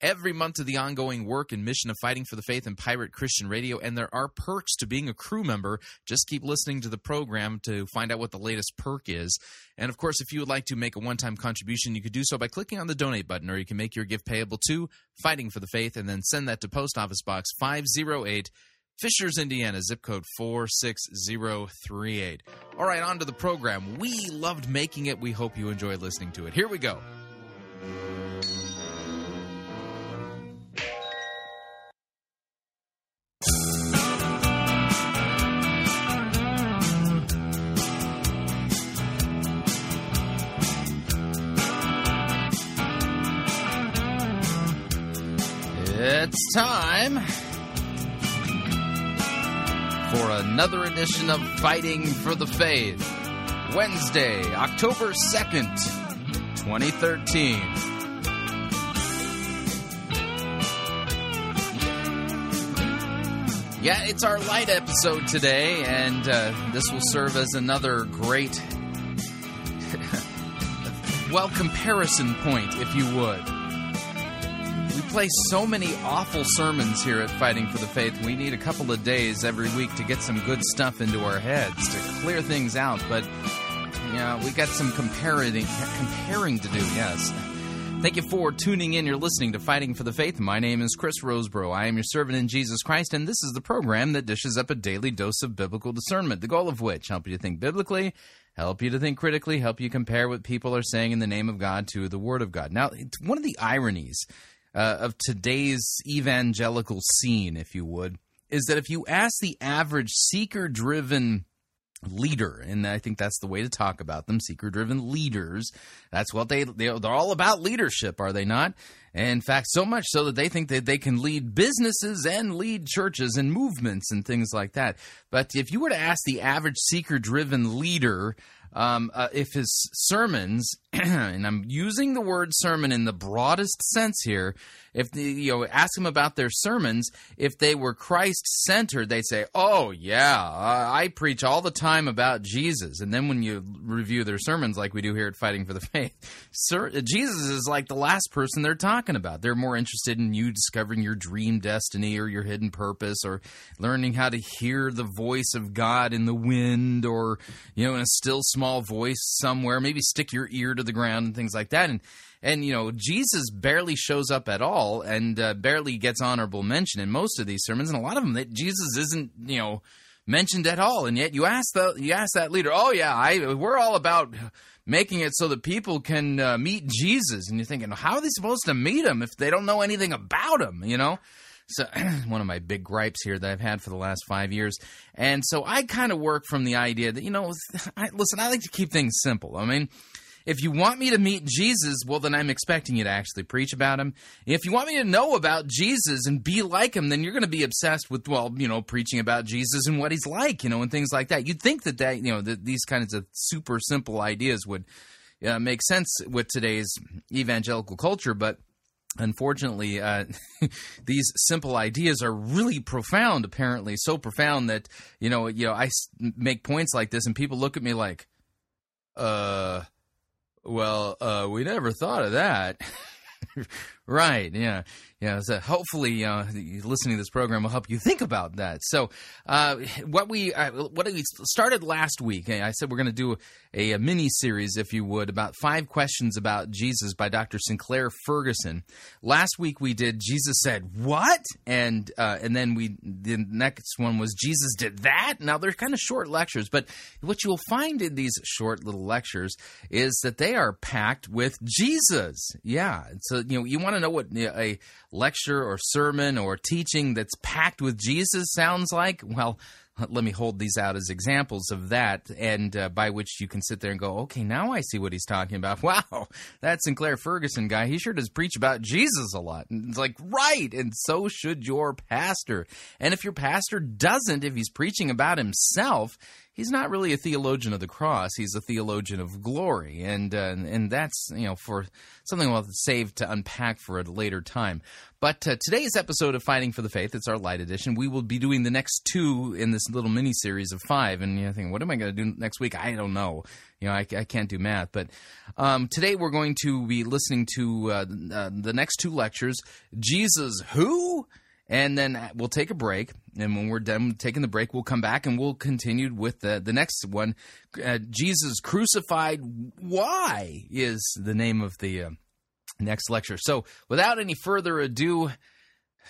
every month to the ongoing work and mission of Fighting for the Faith and Pirate Christian Radio. And there are perks to being a crew member. Just keep listening to the program to find out what the latest perk is. And, of course, if you would like to make a one-time contribution, you could do so by clicking on the donate button, or you can make your gift payable to Fighting for the Faith and then send that to Post Office Box 508, Fishers, Indiana, zip code 46038. All right, on to the program. We loved making it. We hope you enjoyed listening to it. Here we go. It's time for another edition of Fighting for the Faith, Wednesday, October 2nd, 2013. Yeah, it's our light episode today, and this will serve as another great, comparison point, if you would. Play so many awful sermons here at Fighting for the Faith. We need a couple of days every week to get some good stuff into our heads to clear things out. But yeah, we got some comparing to do. Yes. Thank you for tuning in. You're listening to Fighting for the Faith. My name is Chris Rosebrough. I am your servant in Jesus Christ, and this is the program that dishes up a daily dose of biblical discernment, the goal of which help you to think biblically, help you to think critically, help you compare what people are saying in the name of God to the Word of God. Now, it's one of the ironies of today's evangelical scene, if you would, is that if you ask the average seeker-driven leader, and I think that's the way to talk about them, seeker-driven leaders, that's what they're all about, leadership, are they not? And in fact, so much so that they think that they can lead businesses and lead churches and movements and things like that. But if you were to ask the average seeker-driven leader if his sermons, and I'm using the word sermon in the broadest sense here, ask him about their sermons, if they were Christ-centered, they say, oh, yeah, I preach all the time about Jesus. And then when you review their sermons like we do here at Fighting for the Faith, Jesus is like the last person they're talking about. They're more interested in you discovering your dream destiny or your hidden purpose or learning how to hear the voice of God in the wind or, in a still small voice somewhere, maybe stick your ear to the ground and things like that. And Jesus barely shows up at all and barely gets honorable mention in most of these sermons. And a lot of them that Jesus isn't, mentioned at all. And yet you ask that leader, oh yeah, we're all about making it so that people can meet Jesus. And you're thinking, how are they supposed to meet him if they don't know anything about him, So one of my big gripes here that I've had for the last 5 years. And so I kind of work from the idea that, I like to keep things simple. I mean, if you want me to meet Jesus, well, then I'm expecting you to actually preach about him. If you want me to know about Jesus and be like him, then you're going to be obsessed with, preaching about Jesus and what he's like, and things like that. You'd think that these kinds of super simple ideas would make sense with today's evangelical culture, but unfortunately, these simple ideas are really profound, apparently, so profound that, I make points like this and people look at me like, we never thought of that. Right, yeah. Yeah, so hopefully listening to this program will help you think about that. So what we started last week, I said we're going to do a mini-series, if you would, about 5 questions about Jesus by Dr. Sinclair Ferguson. Last week we did Jesus Said What? And then the next one was Jesus Did That? Now, they're kind of short lectures, but what you'll find in these short little lectures is that they are packed with Jesus. Yeah, so you want to know what a lecture or sermon or teaching that's packed with Jesus sounds like? Well, let me hold these out as examples of that, and by which you can sit there and go, okay, now I see what he's talking about. Wow, that Sinclair Ferguson guy, he sure does preach about Jesus a lot. And it's like, right, and so should your pastor. And if your pastor doesn't, if he's preaching about himself, he's not really a theologian of the cross. He's a theologian of glory, and that's for something we'll save to unpack for a later time. But today's episode of Fighting for the Faith, it's our light edition. We will be doing the next 2 in this little mini-series of 5, and you're thinking, what am I going to do next week? I don't know. I can't do math. But today we're going to be listening to the next 2 lectures, Jesus Who? And then we'll take a break, and when we're done taking the break, we'll come back and we'll continue with the next one. Jesus Crucified Why is the name of the next lecture. So without any further ado,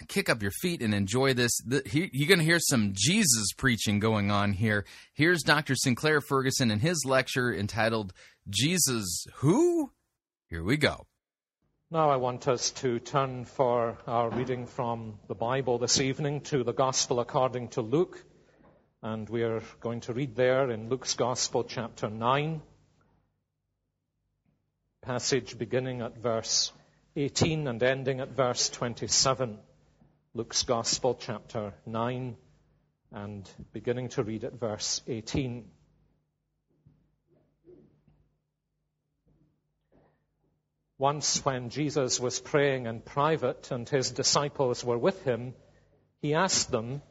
kick up your feet and enjoy this. You're going to hear some Jesus preaching going on here. Here's Dr. Sinclair Ferguson in his lecture entitled, Jesus Who? Here we go. Now I want us to turn for our reading from the Bible this evening to the Gospel according to Luke. And we are going to read there in Luke's Gospel, chapter 9, passage beginning at verse 18 and ending at verse 27. Luke's Gospel, chapter 9, and beginning to read at verse 18. Once when Jesus was praying in private and his disciples were with him, he asked them,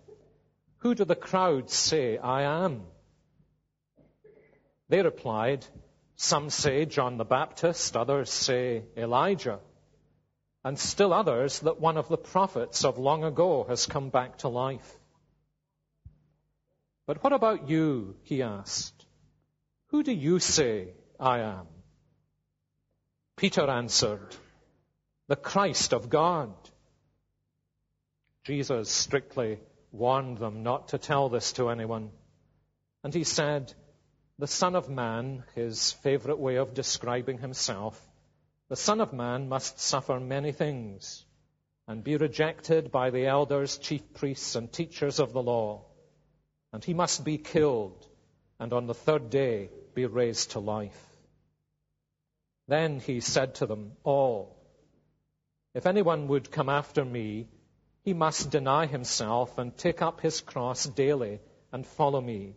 "Who do the crowds say I am?" They replied, "Some say John the Baptist, others say Elijah, and still others that one of the prophets of long ago has come back to life." "But what about you?" he asked. "Who do you say I am?" Peter answered, "The Christ of God." Jesus strictly warned them not to tell this to anyone. And he said, "The Son of Man," his favorite way of describing himself, "the Son of Man must suffer many things and be rejected by the elders, chief priests, and teachers of the law. And he must be killed and on the 3rd day be raised to life." Then he said to them all, "If anyone would come after me, he must deny himself and take up his cross daily and follow me.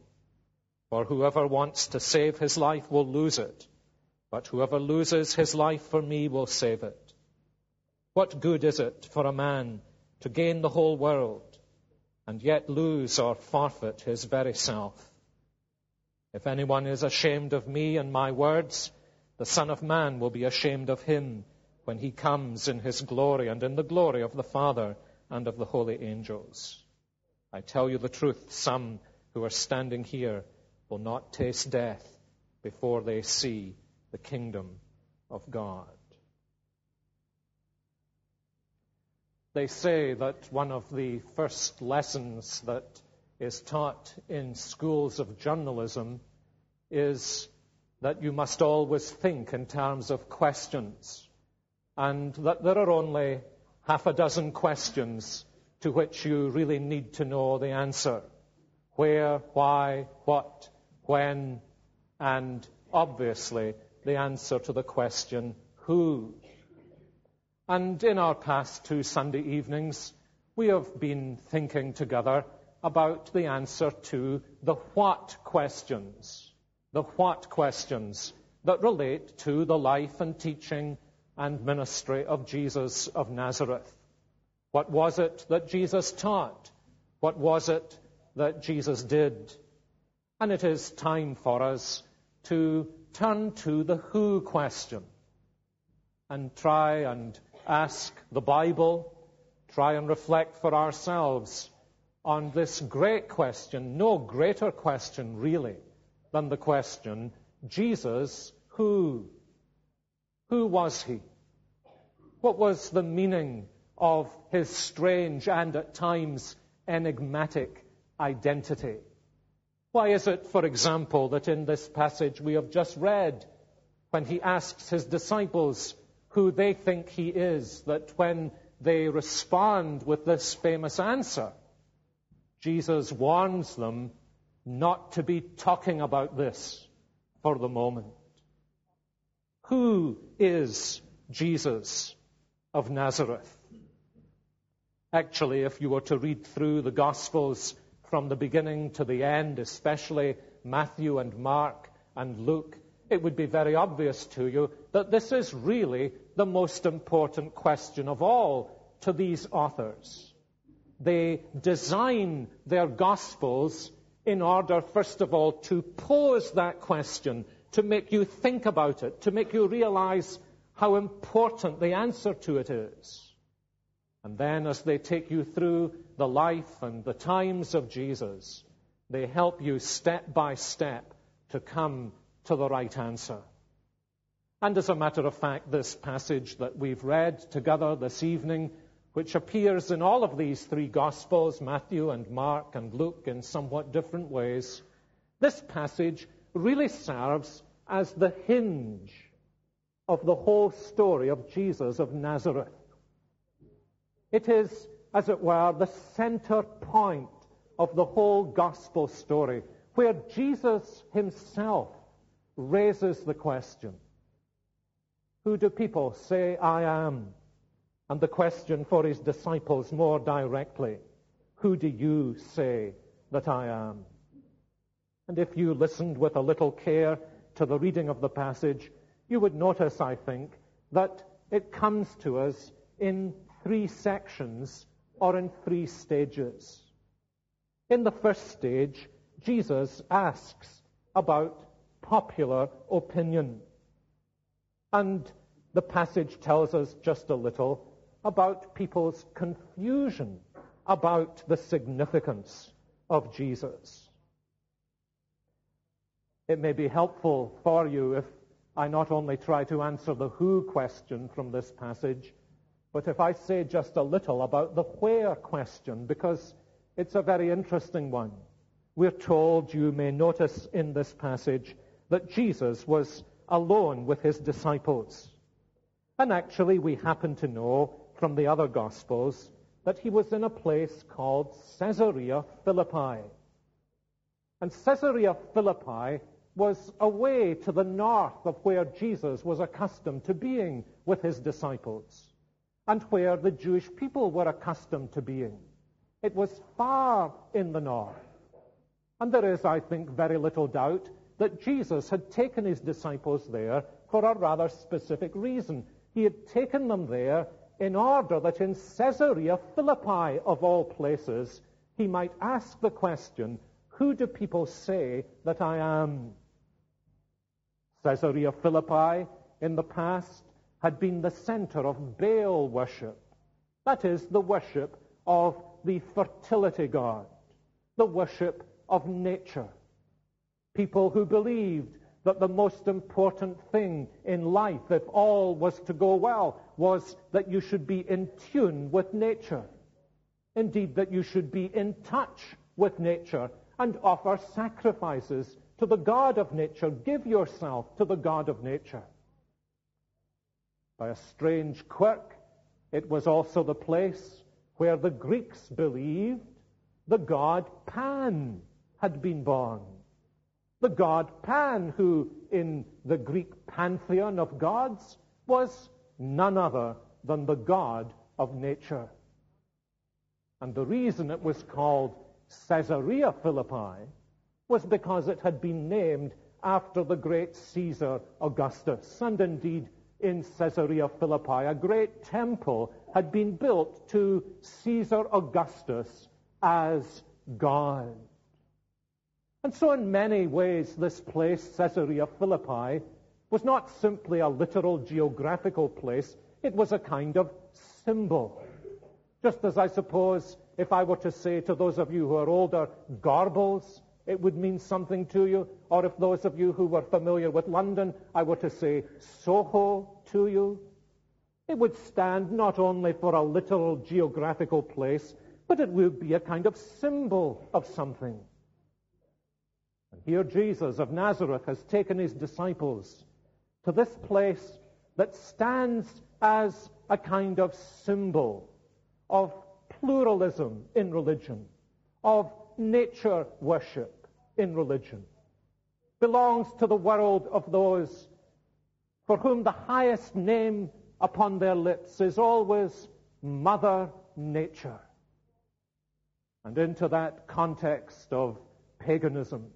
For whoever wants to save his life will lose it, but whoever loses his life for me will save it. What good is it for a man to gain the whole world and yet lose or forfeit his very self? If anyone is ashamed of me and my words, the Son of Man will be ashamed of him when he comes in his glory and in the glory of the Father and of the holy angels. I tell you the truth, some who are standing here will not taste death before they see the kingdom of God." They say that one of the first lessons that is taught in schools of journalism is that you must always think in terms of questions, and that there are only half a dozen questions to which you really need to know the answer. Where, why, what, when, and obviously the answer to the question, who? And in our past 2 Sunday evenings, we have been thinking together about the answer to the what questions. The what questions that relate to the life and teaching and ministry of Jesus of Nazareth. What was it that Jesus taught? What was it that Jesus did? And it is time for us to turn to the who question and try and ask the Bible, try and reflect for ourselves on this great question, no greater question really than the question, Jesus, who? Who was he? What was the meaning of his strange and at times enigmatic identity? Why is it, for example, that in this passage we have just read, when he asks his disciples who they think he is, that when they respond with this famous answer, Jesus warns them not to be talking about this for the moment? Who is Jesus of Nazareth? Actually, if you were to read through the Gospels from the beginning to the end, especially Matthew and Mark and Luke, it would be very obvious to you that this is really the most important question of all to these authors. They design their Gospels in order, first of all, to pose that question, to make you think about it, to make you realize how important the answer to it is. And then as they take you through the life and the times of Jesus, they help you step by step to come to the right answer. And as a matter of fact, this passage that we've read together this evening, which appears in all of these three Gospels, Matthew and Mark and Luke, in somewhat different ways, this passage really serves as the hinge of the whole story of Jesus of Nazareth. It is, as it were, the center point of the whole gospel story, where Jesus himself raises the question, who do people say I am? And the question for his disciples more directly, who do you say that I am? And if you listened with a little care to the reading of the passage, you would notice, I think, that it comes to us in three sections or in three stages. In the first stage, Jesus asks about popular opinion. And the passage tells us just a little about people's confusion about the significance of Jesus. It may be helpful for you if I not only try to answer the who question from this passage, but if I say just a little about the where question, because it's a very interesting one. We're told, you may notice in this passage, that Jesus was alone with his disciples. And actually we happen to know from the other Gospels that he was in a place called Caesarea Philippi. And Caesarea Philippi was away to the north of where Jesus was accustomed to being with his disciples and where the Jewish people were accustomed to being. It was far in the north. And there is, I think, very little doubt that Jesus had taken his disciples there for a rather specific reason. He had taken them there in order that in Caesarea Philippi, of all places, he might ask the question, who do people say that I am? Caesarea Philippi in the past had been the center of Baal worship. That is, the worship of the fertility god, the worship of nature. People who believed that the most important thing in life, if all was to go well, was that you should be in tune with nature. Indeed, that you should be in touch with nature and offer sacrifices to the God of nature. Give yourself to the God of nature. By a strange quirk, it was also the place where the Greeks believed the god Pan had been born. The god Pan, who in the Greek pantheon of gods was none other than the god of nature. And the reason it was called Caesarea Philippi was because it had been named after the great Caesar Augustus. And indeed, in Caesarea Philippi, a great temple had been built to Caesar Augustus as God. And so in many ways, this place, Caesarea Philippi, was not simply a literal geographical place. It was a kind of symbol. Just as I suppose if I were to say to those of you who are older, garbles, it would mean something to you. Or if those of you who were familiar with London, I were to say Soho to you. It would stand not only for a literal geographical place, but it would be a kind of symbol of something. And here Jesus of Nazareth has taken his disciples to this place that stands as a kind of symbol of pluralism in religion, of nature worship in religion. Belongs to the world of those for whom the highest name upon their lips is always Mother Nature. And into that context of paganism,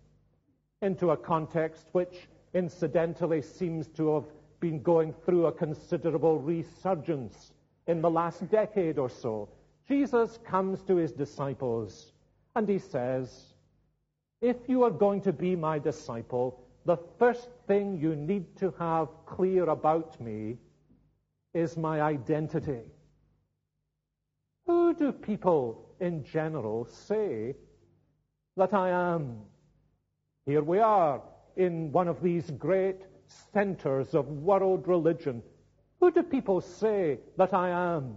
into a context which incidentally seems to have been going through a considerable resurgence in the last decade or so, Jesus comes to his disciples and he says, if you are going to be my disciple, the first thing you need to have clear about me is my identity. Who do people in general say that I am? Here we are in one of these great centers of world religion. Who do people say that I am?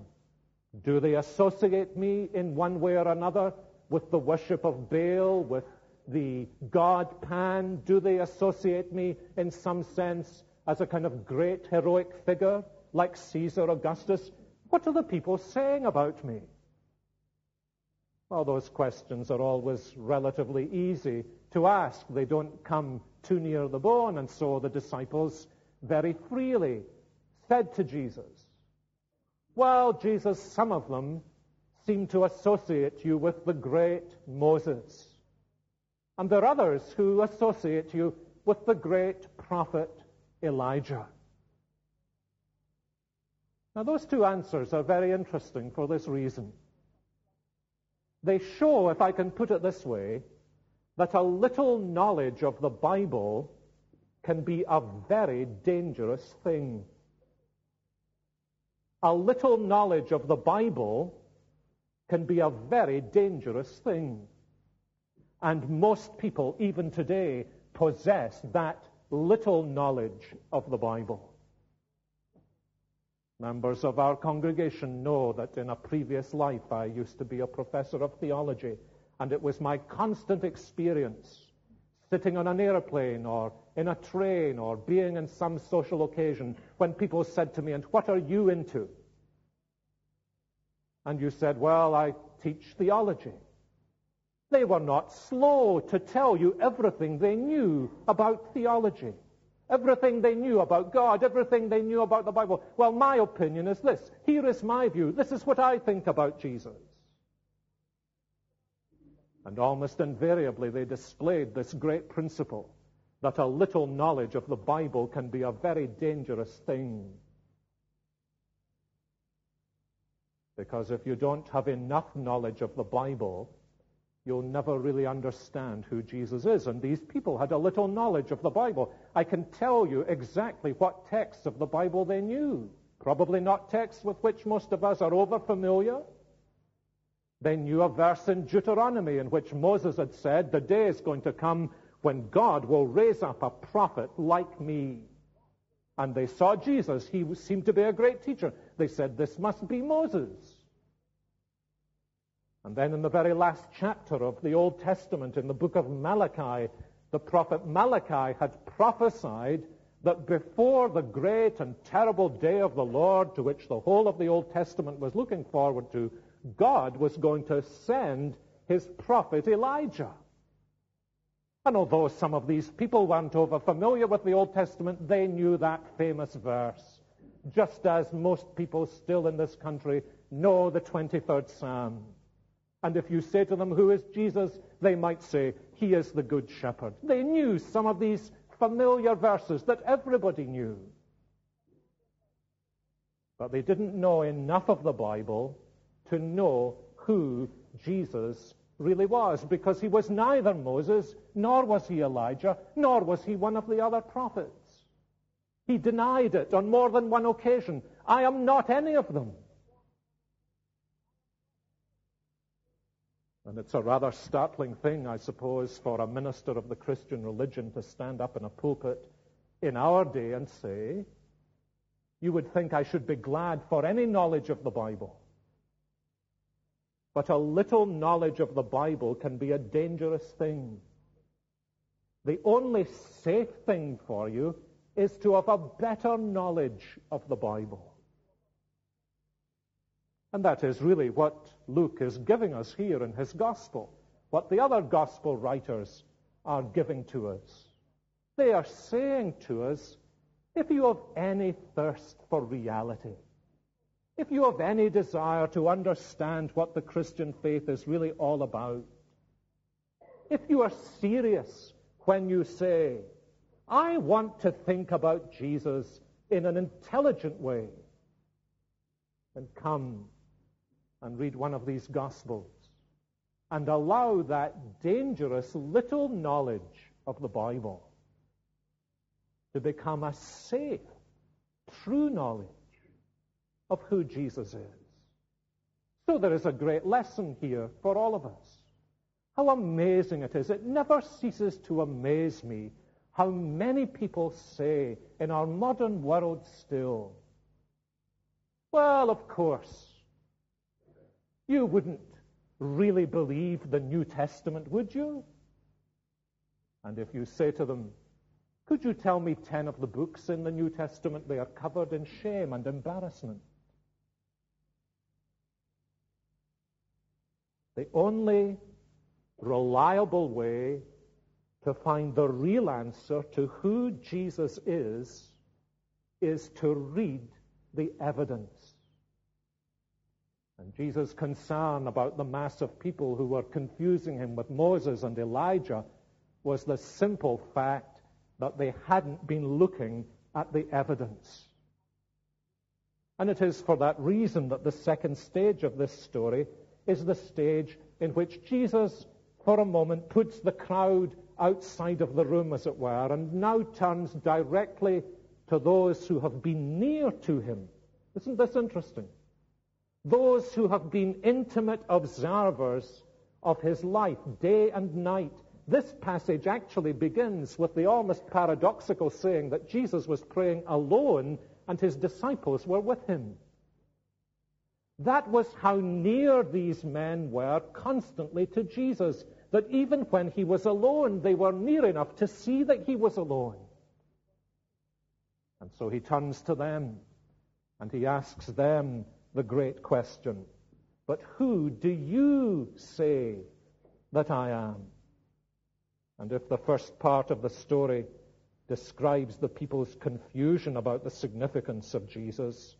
Do they associate me in one way or another with the worship of Baal, with the god Pan? Do they associate me in some sense as a kind of great heroic figure like Caesar Augustus? What are the people saying about me? Well, those questions are always relatively easy to ask. They don't come too near the bone, and so the disciples very freely said to Jesus, well, Jesus, some of them seem to associate you with the great Moses, and there are others who associate you with the great prophet Elijah. Now, those two answers are very interesting for this reason. They show, if I can put it this way, that a little knowledge of the Bible can be a very dangerous thing. A little knowledge of the Bible can be a very dangerous thing. And most people, even today, possess that little knowledge of the Bible. Members of our congregation know that in a previous life I used to be a professor of theology, and it was my constant experience, sitting on an airplane or in a train or being in some social occasion, when people said to me, and what are you into? And you said, well, I teach theology. They were not slow to tell you everything they knew about theology. Everything they knew about God, everything they knew about the Bible. Well, my opinion is this. Here is my view. This is what I think about Jesus. And almost invariably they displayed this great principle that a little knowledge of the Bible can be a very dangerous thing. Because if you don't have enough knowledge of the Bible, you'll never really understand who Jesus is. And these people had a little knowledge of the Bible. I can tell you exactly what texts of the Bible they knew. Probably not texts with which most of us are over familiar. They knew a verse in Deuteronomy in which Moses had said, the day is going to come when God will raise up a prophet like me. And they saw Jesus. He seemed to be a great teacher. They said, this must be Moses. And then in the very last chapter of the Old Testament, in the book of Malachi, the prophet Malachi had prophesied that before the great and terrible day of the Lord, to which the whole of the Old Testament was looking forward to, God was going to send his prophet Elijah. And although some of these people weren't over familiar with the Old Testament, they knew that famous verse, just as most people still in this country know the 23rd Psalm. And if you say to them, who is Jesus? They might say, he is the Good Shepherd. They knew some of these familiar verses that everybody knew. But they didn't know enough of the Bible to know who Jesus really was, because he was neither Moses, nor was he Elijah, nor was he one of the other prophets. He denied it on more than one occasion. I am not any of them. And it's a rather startling thing, I suppose, for a minister of the Christian religion to stand up in a pulpit in our day and say, you would think I should be glad for any knowledge of the Bible. But a little knowledge of the Bible can be a dangerous thing. The only safe thing for you is to have a better knowledge of the Bible. And that is really what Luke is giving us here in his gospel, what the other gospel writers are giving to us. They are saying to us, if you have any thirst for reality, if you have any desire to understand what the Christian faith is really all about, if you are serious when you say, I want to think about Jesus in an intelligent way, then come and read one of these Gospels and allow that dangerous little knowledge of the Bible to become a safe, true knowledge of who Jesus is. So there is a great lesson here for all of us. How amazing it is. It never ceases to amaze me how many people say in our modern world still, well, of course, you wouldn't really believe the New Testament, would you? And if you say to them, could you tell me 10 of the books in the New Testament? They are covered in shame and embarrassment. The only reliable way to find the real answer to who Jesus is to read the evidence. And Jesus' concern about the mass of people who were confusing him with Moses and Elijah was the simple fact that they hadn't been looking at the evidence. And it is for that reason that the second stage of this story is the stage in which Jesus, for a moment, puts the crowd outside of the room, as it were, and now turns directly to those who have been near to him. Isn't this interesting? Those who have been intimate observers of his life, day and night. This passage actually begins with the almost paradoxical saying that Jesus was praying alone and his disciples were with him. That was how near these men were constantly to Jesus, that even when he was alone, they were near enough to see that he was alone. And so he turns to them and he asks them the great question, but who do you say that I am? And if the first part of the story describes the people's confusion about the significance of Jesus,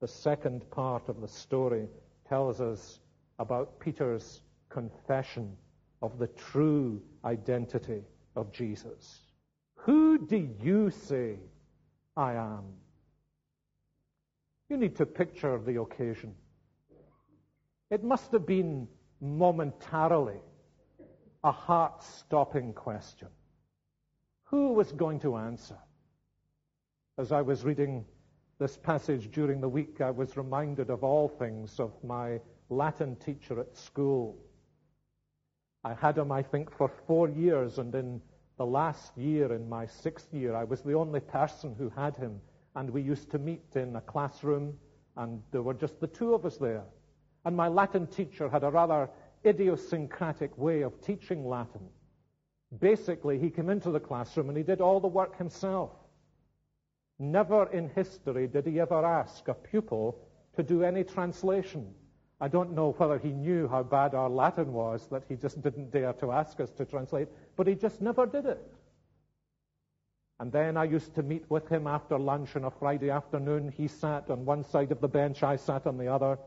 the second part of the story tells us about Peter's confession of the true identity of Jesus. Who do you say I am? You need to picture the occasion. It must have been momentarily a heart-stopping question. Who was going to answer? As I was reading this passage during the week, I was reminded of all things of my Latin teacher at school. I had him, I think, for 4 years, and in the last year, in my 6th year, I was the only person who had him, and we used to meet in a classroom, and there were just the two of us there. And my Latin teacher had a rather idiosyncratic way of teaching Latin. Basically, he came into the classroom and he did all the work himself. Never in history did he ever ask a pupil to do any translation. I don't know whether he knew how bad our Latin was that he just didn't dare to ask us to translate, but he just never did it. And then I used to meet with him after lunch on a Friday afternoon. He sat on one side of the bench, I sat on the other.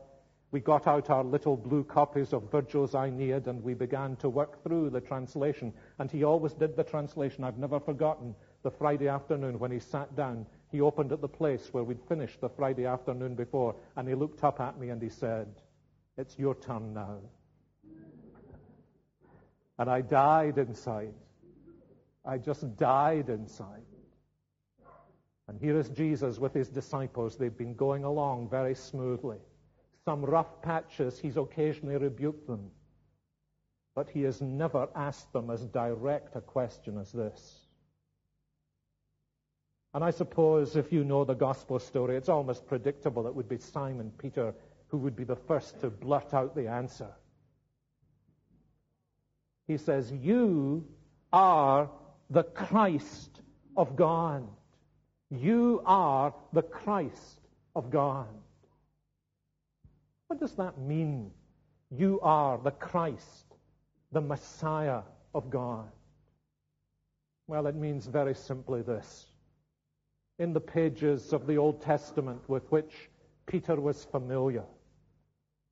We got out our little blue copies of Virgil's Aeneid and we began to work through the translation. And he always did the translation. I've never forgotten the Friday afternoon when he sat down. He opened at the place where we'd finished the Friday afternoon before, and he looked up at me and he said, "It's your turn now." And I died inside. I just died inside. And here is Jesus with his disciples. They've been going along very smoothly. Some rough patches, he's occasionally rebuked them. But he has never asked them as direct a question as this. And I suppose if you know the gospel story, it's almost predictable it would be Simon Peter who would be the first to blurt out the answer. He says, "You are the Christ of God. You are the Christ of God." What does that mean? You are the Christ, the Messiah of God. Well, it means very simply this. In the pages of the Old Testament with which Peter was familiar,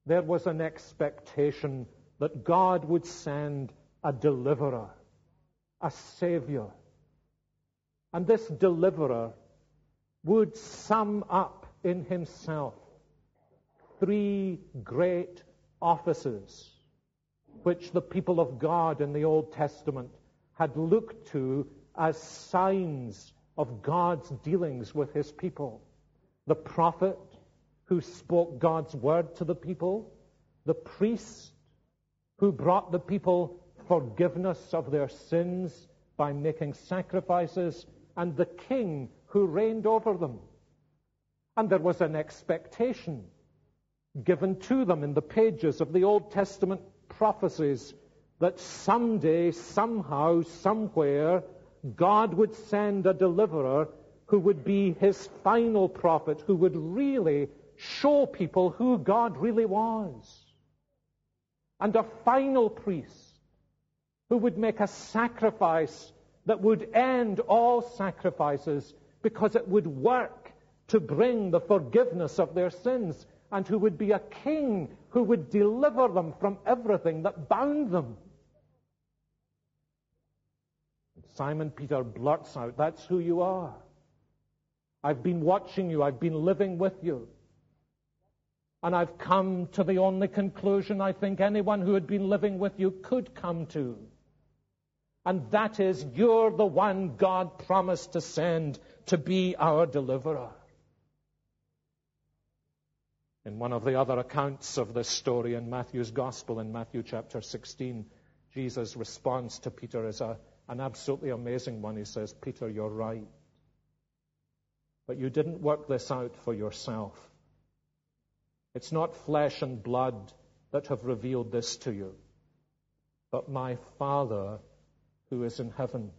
there was an expectation that God would send a deliverer, a savior. And this deliverer would sum up in himself three great offices which the people of God in the Old Testament had looked to as signs of God's dealings with his people. The prophet who spoke God's word to the people, the priest who brought the people forgiveness of their sins by making sacrifices, and the king who reigned over them. And there was an expectation given to them in the pages of the Old Testament prophecies that someday, somehow, somewhere, God would send a deliverer who would be his final prophet, who would really show people who God really was. And a final priest who would make a sacrifice that would end all sacrifices because it would work to bring the forgiveness of their sins, and who would be a king who would deliver them from everything that bound them. Simon Peter blurts out, "That's who you are. I've been watching you. I've been living with you. And I've come to the only conclusion I think anyone who had been living with you could come to. And that is, you're the one God promised to send to be our deliverer." In one of the other accounts of this story in Matthew's Gospel, in Matthew chapter 16, Jesus' response to Peter is an absolutely amazing one. He says, "Peter, you're right. But you didn't work this out for yourself. It's not flesh and blood that have revealed this to you, but my Father who is in heaven.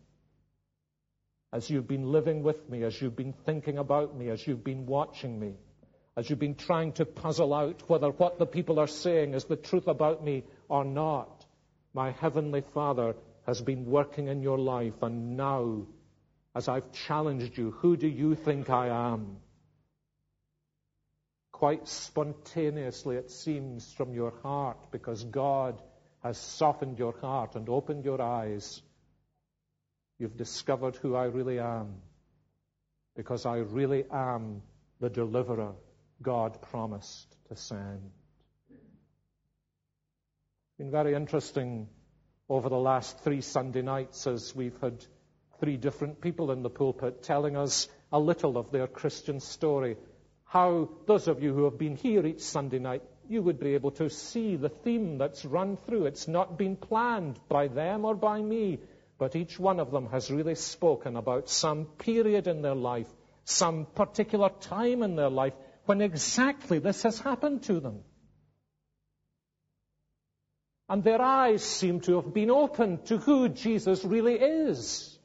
As you've been living with me, as you've been thinking about me, as you've been watching me, as you've been trying to puzzle out whether what the people are saying is the truth about me or not, my heavenly Father has been working in your life, and now, as I've challenged you, who do you think I am? Quite spontaneously, it seems, from your heart, because God has softened your heart and opened your eyes, you've discovered who I really am, because I really am the deliverer God promised to send." It's been very interesting over the last three Sunday nights as we've had three different people in the pulpit telling us a little of their Christian story. How those of you who have been here each Sunday night, you would be able to see the theme that's run through. It's not been planned by them or by me, but each one of them has really spoken about some period in their life, some particular time in their life when exactly this has happened to them. And their eyes seem to have been opened to who Jesus really is.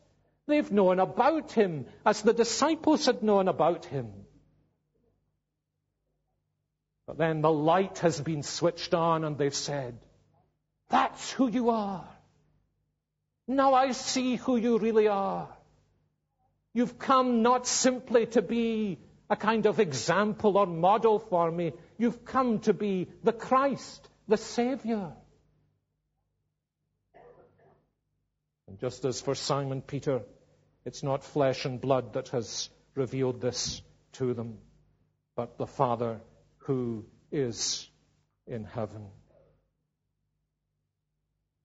They've known about him as the disciples had known about him. But then the light has been switched on and they've said, "That's who you are. Now I see who you really are. You've come not simply to be a kind of example or model for me. You've come to be the Christ, the Savior." And just as for Simon Peter, it's not flesh and blood that has revealed this to them, but the Father who is in heaven.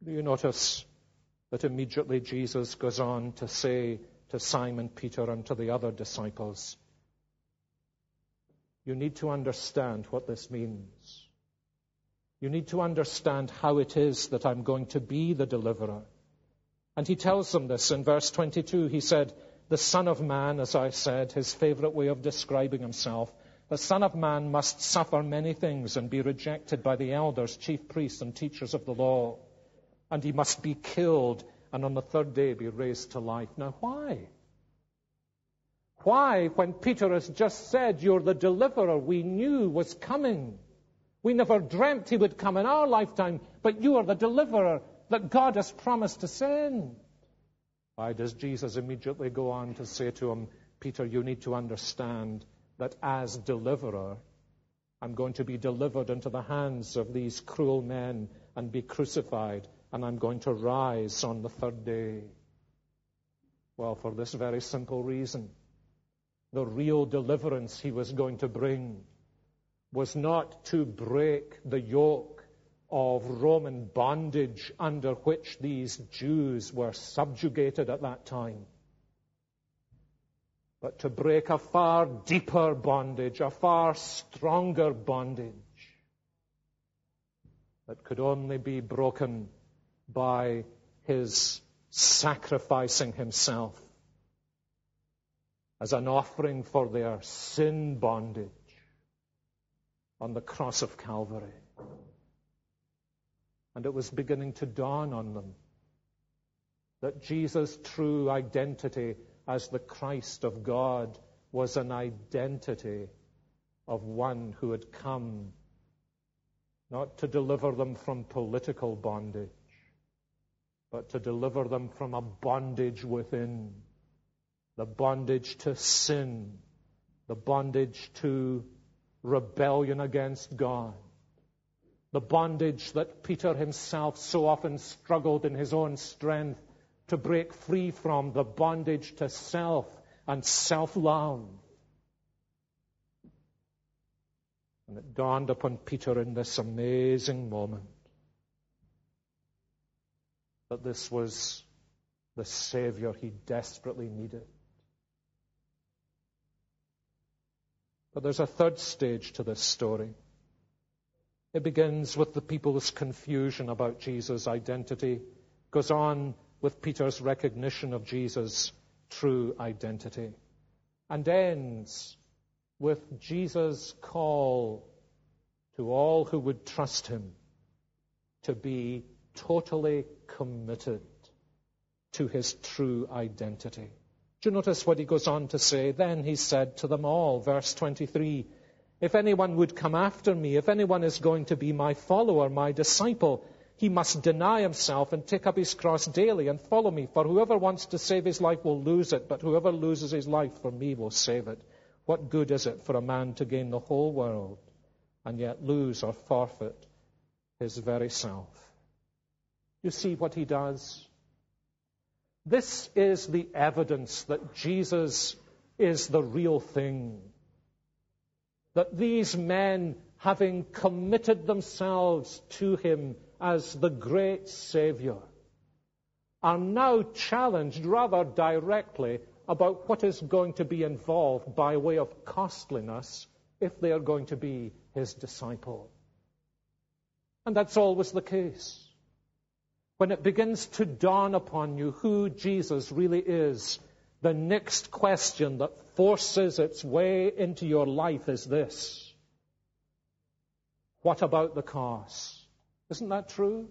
Do you notice that immediately Jesus goes on to say to Simon Peter and to the other disciples. You need to understand what this means. You need to understand how it is that I'm going to be the deliverer. And he tells them this in verse 22. He said, the Son of Man, as I said, his favorite way of describing himself, the Son of Man must suffer many things and be rejected by the elders, chief priests, and teachers of the law. And he must be killed and on the third day be raised to life. Now, why? Why, when Peter has just said, you're the deliverer we knew was coming. We never dreamt he would come in our lifetime, but you are the deliverer that God has promised to send. Why does Jesus immediately go on to say to him, Peter, you need to understand that as deliverer, I'm going to be delivered into the hands of these cruel men and be crucified, and I'm going to rise on the third day? Well, for this very simple reason, the real deliverance he was going to bring was not to break the yoke of Roman bondage under which these Jews were subjugated at that time, but to break a far deeper bondage, a far stronger bondage that could only be broken by his sacrificing himself as an offering for their sin bondage on the cross of Calvary. And it was beginning to dawn on them that Jesus' true identity as the Christ of God was an identity of one who had come not to deliver them from political bondage, but to deliver them from a bondage within, the bondage to sin, the bondage to rebellion against God, the bondage that Peter himself so often struggled in his own strength to break free from, the bondage to self and self-love. And it dawned upon Peter in this amazing moment that this was the Savior he desperately needed. But there's a third stage to this story. It begins with the people's confusion about Jesus' identity, goes on with Peter's recognition of Jesus' true identity, and ends with Jesus' call to all who would trust him to be totally committed to his true identity. Do you notice what he goes on to say? Then he said to them all, verse 23, if anyone would come after me, if anyone is going to be my follower, my disciple, he must deny himself and take up his cross daily and follow me. For whoever wants to save his life will lose it, but whoever loses his life for me will save it. What good is it for a man to gain the whole world and yet lose or forfeit his very self? You see what he does? This is the evidence that Jesus is the real thing. That these men, having committed themselves to him as the great Savior, are now challenged rather directly about what is going to be involved by way of costliness if they are going to be his disciple. And that's always the case. When it begins to dawn upon you who Jesus really is, the next question that forces its way into your life is this: what about the cost? Isn't that true?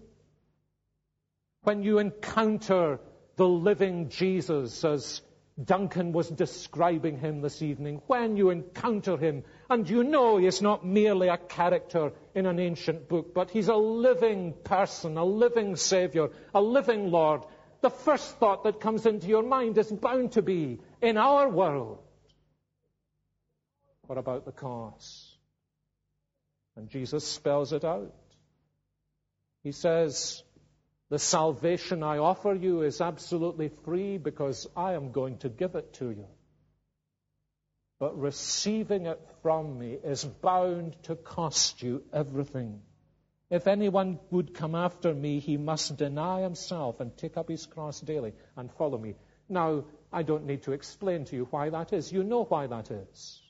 When you encounter the living Jesus, as Duncan was describing him this evening, when you encounter him and you know he is not merely a character in an ancient book, but he's a living person, a living Savior, a living Lord, the first thought that comes into your mind is bound to be, in our world, what about the cost? And Jesus spells it out. He says, the salvation I offer you is absolutely free because I am going to give it to you. But receiving it from me is bound to cost you everything. If anyone would come after me, he must deny himself and take up his cross daily and follow me. Now, I don't need to explain to you why that is. You know why that is.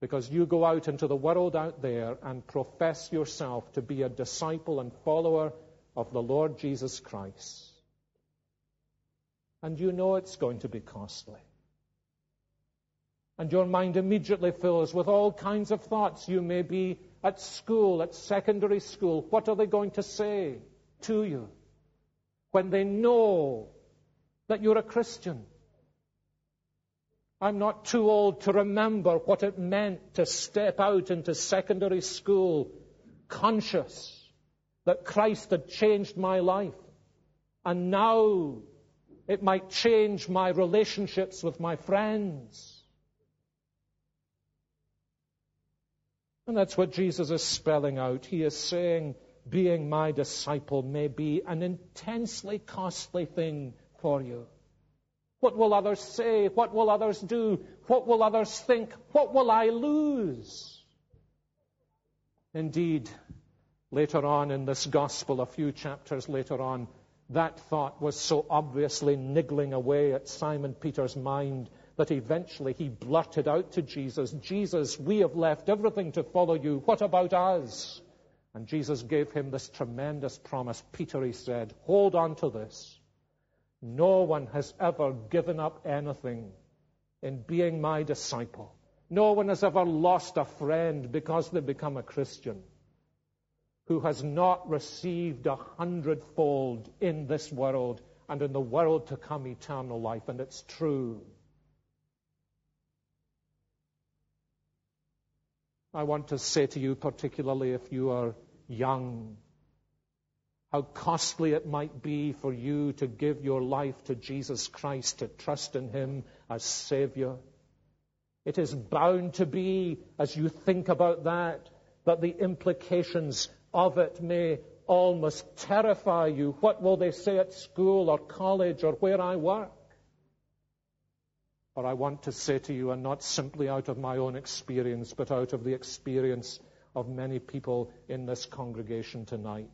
Because you go out into the world out there and profess yourself to be a disciple and follower of the Lord Jesus Christ. And you know it's going to be costly. And your mind immediately fills with all kinds of thoughts. You may be at school, at secondary school. What are they going to say to you when they know that you're a Christian? I'm not too old to remember what it meant to step out into secondary school conscious that Christ had changed my life. And now it might change my relationships with my friends. And that's what Jesus is spelling out. He is saying, being my disciple may be an intensely costly thing for you. What will others say? What will others do? What will others think? What will I lose? Indeed, later on in this gospel, a few chapters later on, that thought was so obviously niggling away at Simon Peter's mind that eventually he blurted out to Jesus, "Jesus, we have left everything to follow you. What about us?" And Jesus gave him this tremendous promise. "Peter," he said, "hold on to this. No one has ever given up anything in being my disciple. No one has ever lost a friend because they become a Christian who has not received 100-fold in this world and in the world to come eternal life." And it's true. I want to say to you, particularly if you are young, how costly it might be for you to give your life to Jesus Christ, to trust in him as Savior. It is bound to be, as you think about that, that the implications of it may almost terrify you. What will they say at school or college or where I work? Or I want to say to you, and not simply out of my own experience, but out of the experience of many people in this congregation tonight,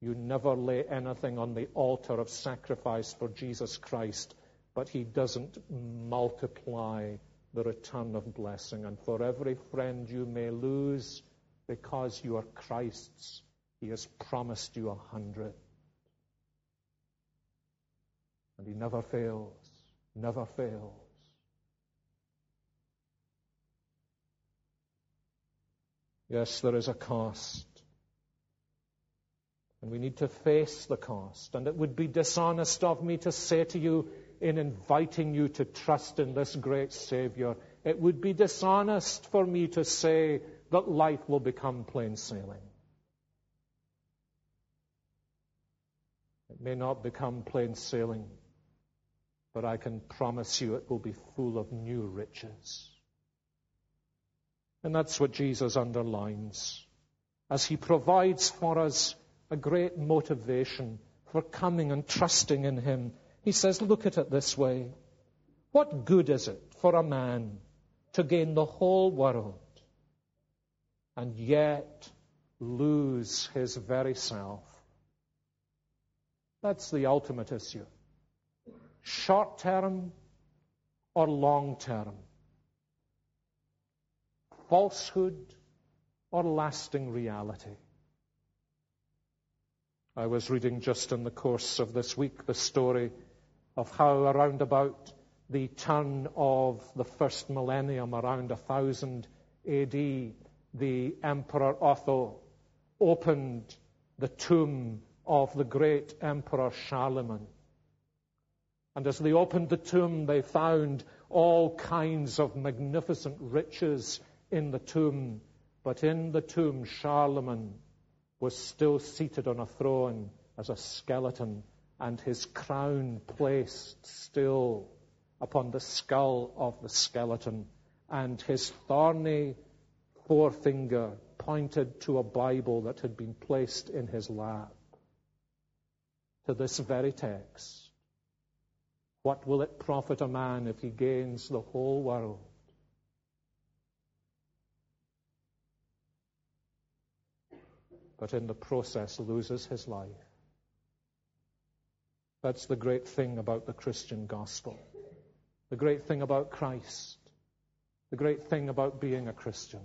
you never lay anything on the altar of sacrifice for Jesus Christ, but he doesn't multiply the return of blessing. And for every friend you may lose because you are Christ's, he has promised you 100. And he never fails, never fails. Yes, there is a cost. And we need to face the cost. And it would be dishonest of me to say to you, in inviting you to trust in this great Savior, it would be dishonest for me to say that life will become plain sailing. It may not become plain sailing, but I can promise you it will be full of new riches. And that's what Jesus underlines as he provides for us a great motivation for coming and trusting in him. He says, look at it this way. What good is it for a man to gain the whole world and yet lose his very self? That's the ultimate issue. Short term or long term? Falsehood or lasting reality? I was reading just in the course of this week the story of how around about the turn of the first millennium, around 1000 AD, the Emperor Otho opened the tomb of the great Emperor Charlemagne. And as they opened the tomb, they found all kinds of magnificent riches in the tomb, but in the tomb Charlemagne was still seated on a throne as a skeleton, and his crown placed still upon the skull of the skeleton, and his thorny forefinger pointed to a Bible that had been placed in his lap. To this very text, what will it profit a man if he gains the whole world? But in the process loses his life. That's the great thing about the Christian gospel. The great thing about Christ. The great thing about being a Christian.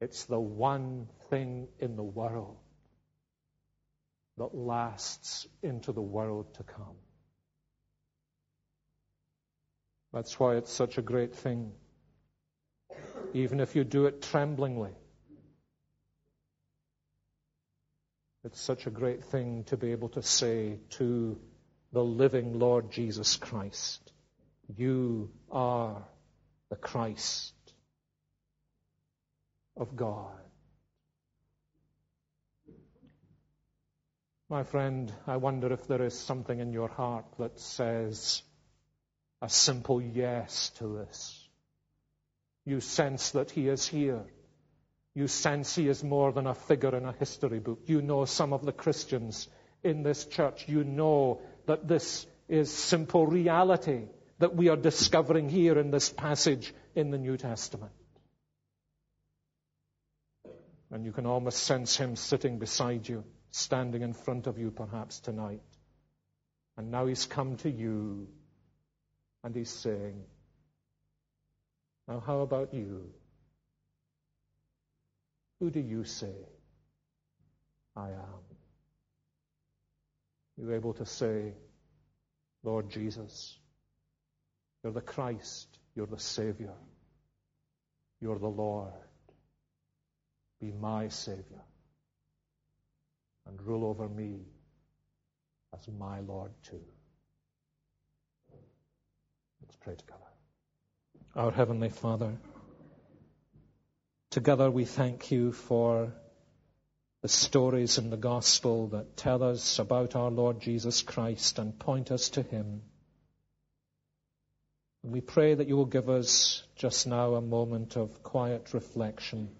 It's the one thing in the world that lasts into the world to come. That's why it's such a great thing. Even if you do it tremblingly, it's such a great thing to be able to say to the living Lord Jesus Christ, you are the Christ of God. My friend, I wonder if there is something in your heart that says a simple yes to this. You sense that he is here. You sense he is more than a figure in a history book. You know some of the Christians in this church. You know that this is simple reality that we are discovering here in this passage in the New Testament. And you can almost sense him sitting beside you, standing in front of you perhaps tonight. And now he's come to you and he's saying, now how about you? Who do you say I am? You're able to say, Lord Jesus, you're the Christ, you're the Savior, you're the Lord. Be my Savior and rule over me as my Lord too. Let's pray together. Our Heavenly Father, together we thank you for the stories in the gospel that tell us about our Lord Jesus Christ and point us to him. And we pray that you will give us just now a moment of quiet reflection.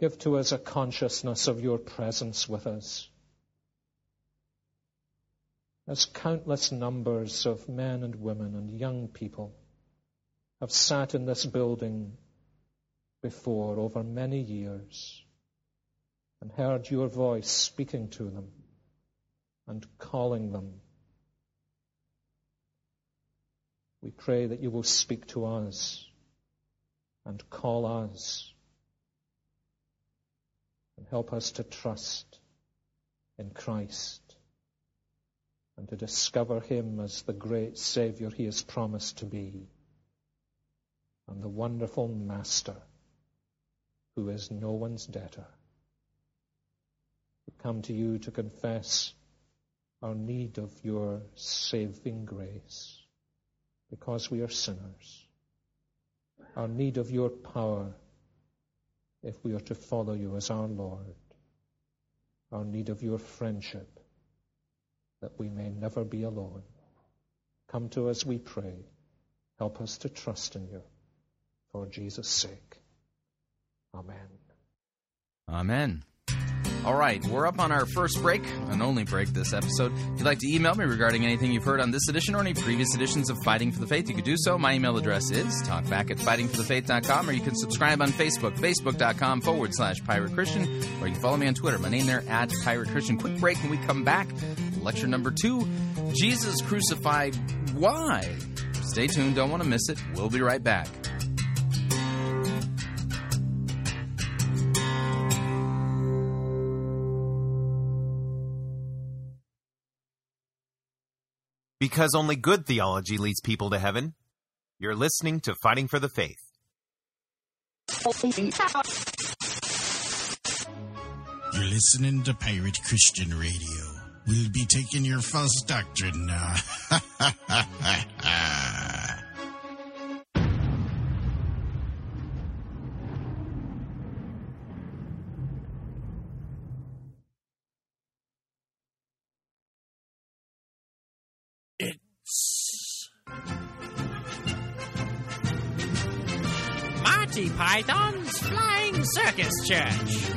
Give to us a consciousness of your presence with us. As countless numbers of men and women and young people have sat in this building before over many years and heard your voice speaking to them and calling them. We pray that you will speak to us and call us and help us to trust in Christ and to discover him as the great Savior he has promised to be, and the wonderful Master who is no one's debtor. We come to you to confess our need of your saving grace because we are sinners, our need of your power if we are to follow you as our Lord, our need of your friendship that we may never be alone. Come to us, we pray. Help us to trust in you. For Jesus' sake. Amen. Amen. All right, we're up on our first break, and only break this episode. If you'd like to email me regarding anything you've heard on this edition or any previous editions of Fighting for the Faith, you can do so. My email address is talkback@fightingforthefaith.com, or you can subscribe on Facebook, facebook.com/Pirate Christian, or you can follow me on Twitter. My name there, @Pirate Christian. Quick break, and we come back. Lecture number 2, Jesus Crucified, Why? Stay tuned, don't want to miss it. We'll be right back. Because only good theology leads people to heaven. You're listening to Fighting for the Faith. You're listening to Pirate Christian Radio. We'll be taking your false doctrine now. Marty Python's Flying Circus Church.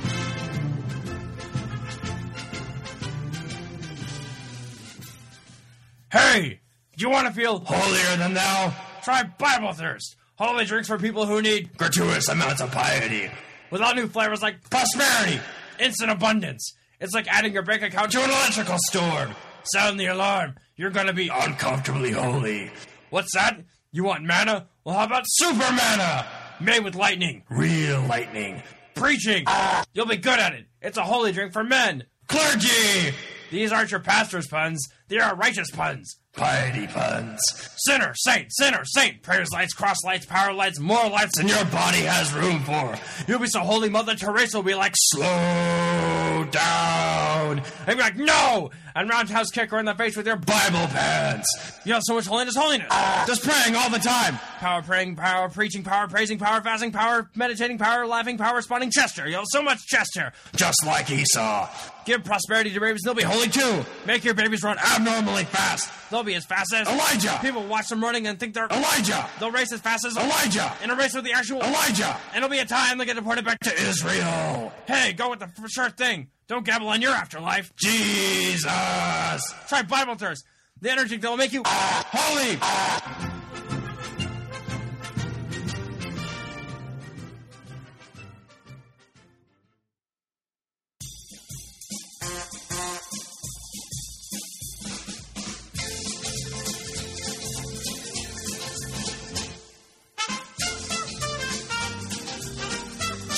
Hey, do you want to feel holier than thou? Try Bible Thirst. Holy drinks for people who need gratuitous amounts of piety. With all new flavors like prosperity, instant abundance. It's like adding your bank account to an electrical storm. Sound the alarm. You're going to be uncomfortably holy. What's that? You want manna? Well, how about super manna? Made with lightning. Real lightning. Preaching. You'll be good at it. It's a holy drink for men. Clergy. These aren't your pastor's puns. They are righteous puns. Piety puns. Sinner, saint, prayers lights, cross lights, power lights, more lights than your body has room for. You'll be so holy, Mother Teresa will be like, slow down. And you'll be like, no! And roundhouse kick her in the face with your Bible pants. You know so much holiness. Just praying all the time. Power praying, power preaching, power praising, power fasting, power meditating, power laughing, power responding, Chester. You know so much Chester. Just like Esau. Give prosperity to babies, they'll be holy too. Make your babies run abnormally fast. They'll be as fast as Elijah. People watch them running and think they're Elijah. They'll race as fast as Elijah. In a race with the actual Elijah. And it'll be a time they'll get deported back to Israel. Hey, go with the sure thing. Don't gabble on your afterlife. Jesus. Try Bible thirst. The energy that will make you holy.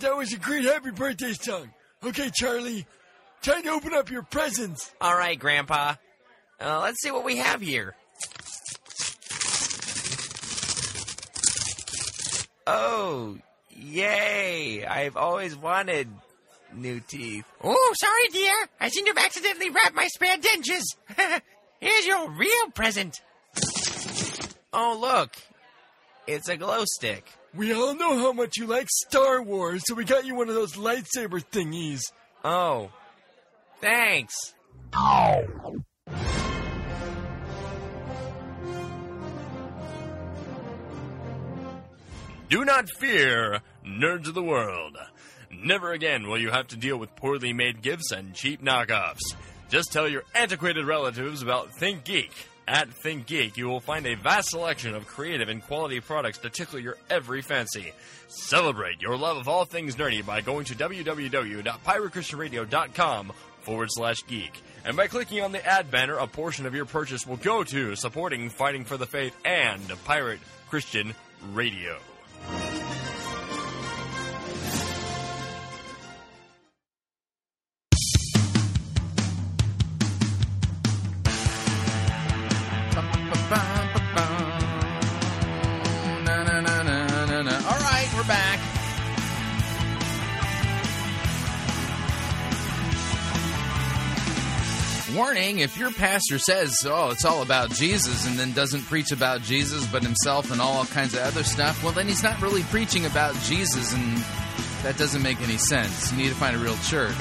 That was a great happy birthday song. Okay, Charlie, time to open up your presents. All right, Grandpa. Let's see what we have here. Oh, yay. I've always wanted new teeth. Oh, sorry, dear. I seem to have accidentally wrapped my spare dentures. Here's your real present. Oh, look. It's a glow stick. We all know how much you like Star Wars, so we got you one of those lightsaber thingies. Oh. Thanks. Oh. Do not fear, nerds of the world. Never again will you have to deal with poorly made gifts and cheap knockoffs. Just tell your antiquated relatives about Think Geek. At Think Geek, you will find a vast selection of creative and quality products to tickle your every fancy. Celebrate your love of all things nerdy by going to www.piratechristianradio.com/geek. And by clicking on the ad banner, a portion of your purchase will go to supporting Fighting for the Faith and Pirate Christian Radio. Warning, if your pastor says, oh, it's all about Jesus, and then doesn't preach about Jesus but himself and all kinds of other stuff, well, then he's not really preaching about Jesus, and that doesn't make any sense. You need to find a real church.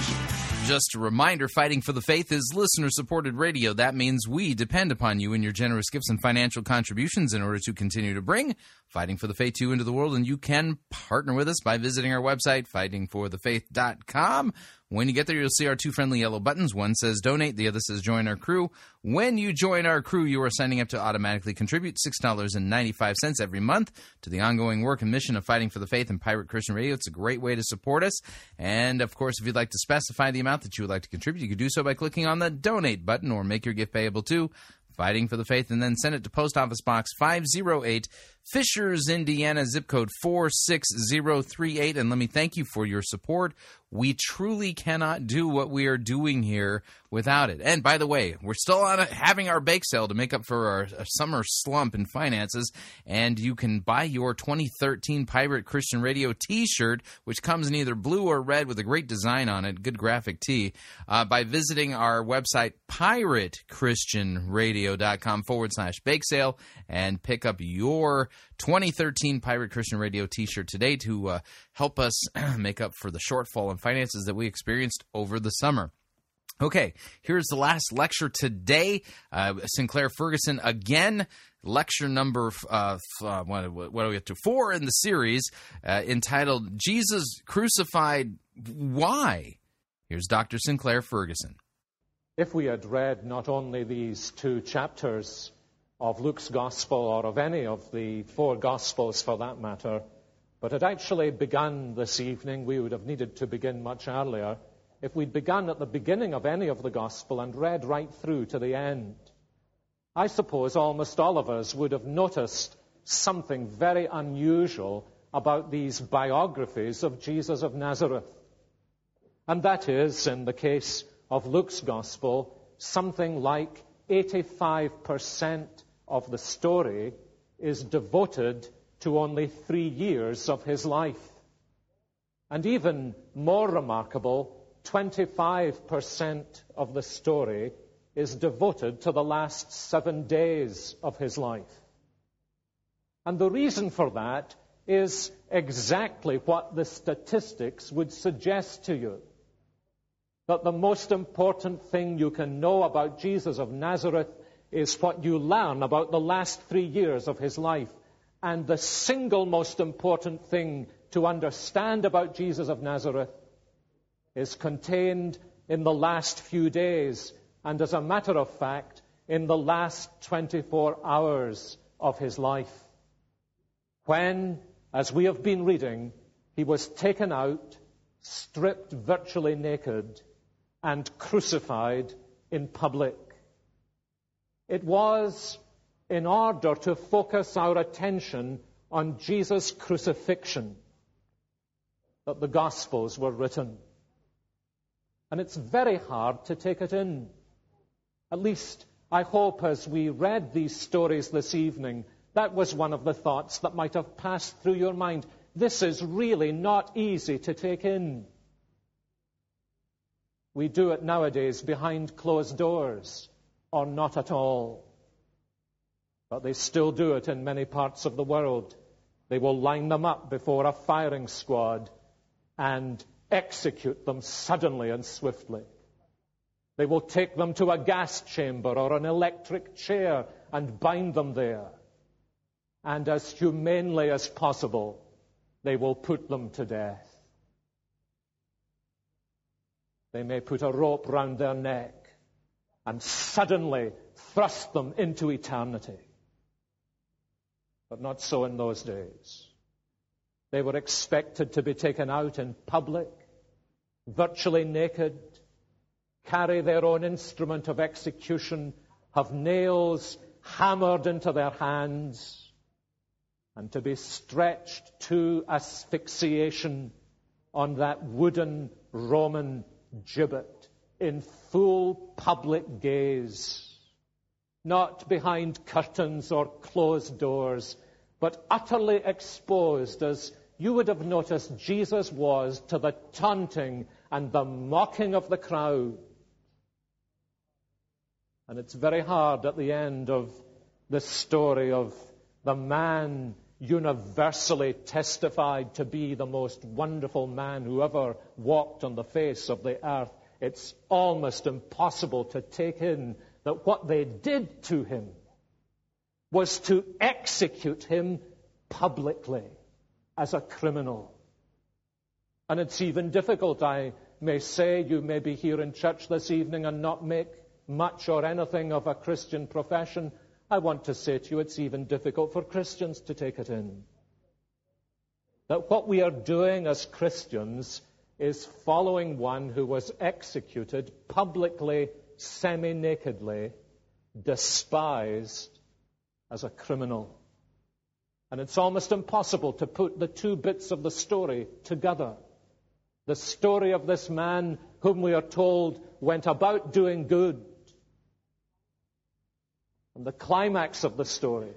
Just a reminder, Fighting for the Faith is listener-supported radio. That means we depend upon you and your generous gifts and financial contributions in order to continue to bring Fighting for the Faith to you into the world, and you can partner with us by visiting our website, fightingforthefaith.com. When you get there, you'll see our two friendly yellow buttons. One says donate, the other says join our crew. When you join our crew, you are signing up to automatically contribute $6.95 every month to the ongoing work and mission of Fighting for the Faith and Pirate Christian Radio. It's a great way to support us. And, of course, if you'd like to specify the amount that you would like to contribute, you could do so by clicking on the donate button or make your gift payable to Fighting for the Faith, and then send it to Post Office Box 508, Fishers, Indiana, zip code 46038. And let me thank you for your support. We truly cannot do what we are doing here without it. And by the way, we're still on having our bake sale to make up for our summer slump in finances. And you can buy your 2013 Pirate Christian Radio T-shirt, which comes in either blue or red with a great design on it, good graphic tee, by visiting our website, piratechristianradio.com/bake sale, and pick up your 2013 Pirate Christian Radio T-shirt today to help us make up for the shortfall in finances that we experienced over the summer. Okay, here's the last lecture today. Sinclair Ferguson again. Lecture number, what are we up to? 4 in the series, entitled Jesus Crucified, Why? Here's Dr. Sinclair Ferguson. If we had read not only these 2 chapters of Luke's Gospel, or of any of the 4 Gospels for that matter, but had actually begun this evening, we would have needed to begin much earlier. If we'd begun at the beginning of any of the Gospel and read right through to the end, I suppose almost all of us would have noticed something very unusual about these biographies of Jesus of Nazareth. And that is, in the case of Luke's Gospel, something like 85% of the story is devoted to only 3 years of his life. And even more remarkable, 25% of the story is devoted to the last 7 days of his life. And the reason for that is exactly what the statistics would suggest to you. That the most important thing you can know about Jesus of Nazareth is what you learn about the last 3 years of his life. And the single most important thing to understand about Jesus of Nazareth is contained in the last few days, and as a matter of fact, in the last 24 hours of his life. When, as we have been reading, he was taken out, stripped virtually naked, and crucified in public. It was in order to focus our attention on Jesus' crucifixion that the Gospels were written. And it's very hard to take it in. At least, I hope as we read these stories this evening, that was one of the thoughts that might have passed through your mind. This is really not easy to take in. We do it nowadays behind closed doors, or not at all. But they still do it in many parts of the world. They will line them up before a firing squad and execute them suddenly and swiftly. They will take them to a gas chamber or an electric chair and bind them there. And as humanely as possible, they will put them to death. They may put a rope round their neck and suddenly thrust them into eternity. But not so in those days. They were expected to be taken out in public, virtually naked, carry their own instrument of execution, have nails hammered into their hands, and to be stretched to asphyxiation on that wooden Roman gibbet in full public gaze. Not behind curtains or closed doors, but utterly exposed, as you would have noticed Jesus was to the taunting and the mocking of the crowd. And it's very hard at the end of the story of the man universally testified to be the most wonderful man who ever walked on the face of the earth. It's almost impossible to take in that what they did to him was to execute him publicly as a criminal. And it's even difficult, I may say. You may be here in church this evening and not make much or anything of a Christian profession. I want to say to you, it's even difficult for Christians to take it in. That what we are doing as Christians is following one who was executed publicly, semi-nakedly, despised as a criminal. And it's almost impossible to put the two bits of the story together. The story of this man whom we are told went about doing good. And the climax of the story,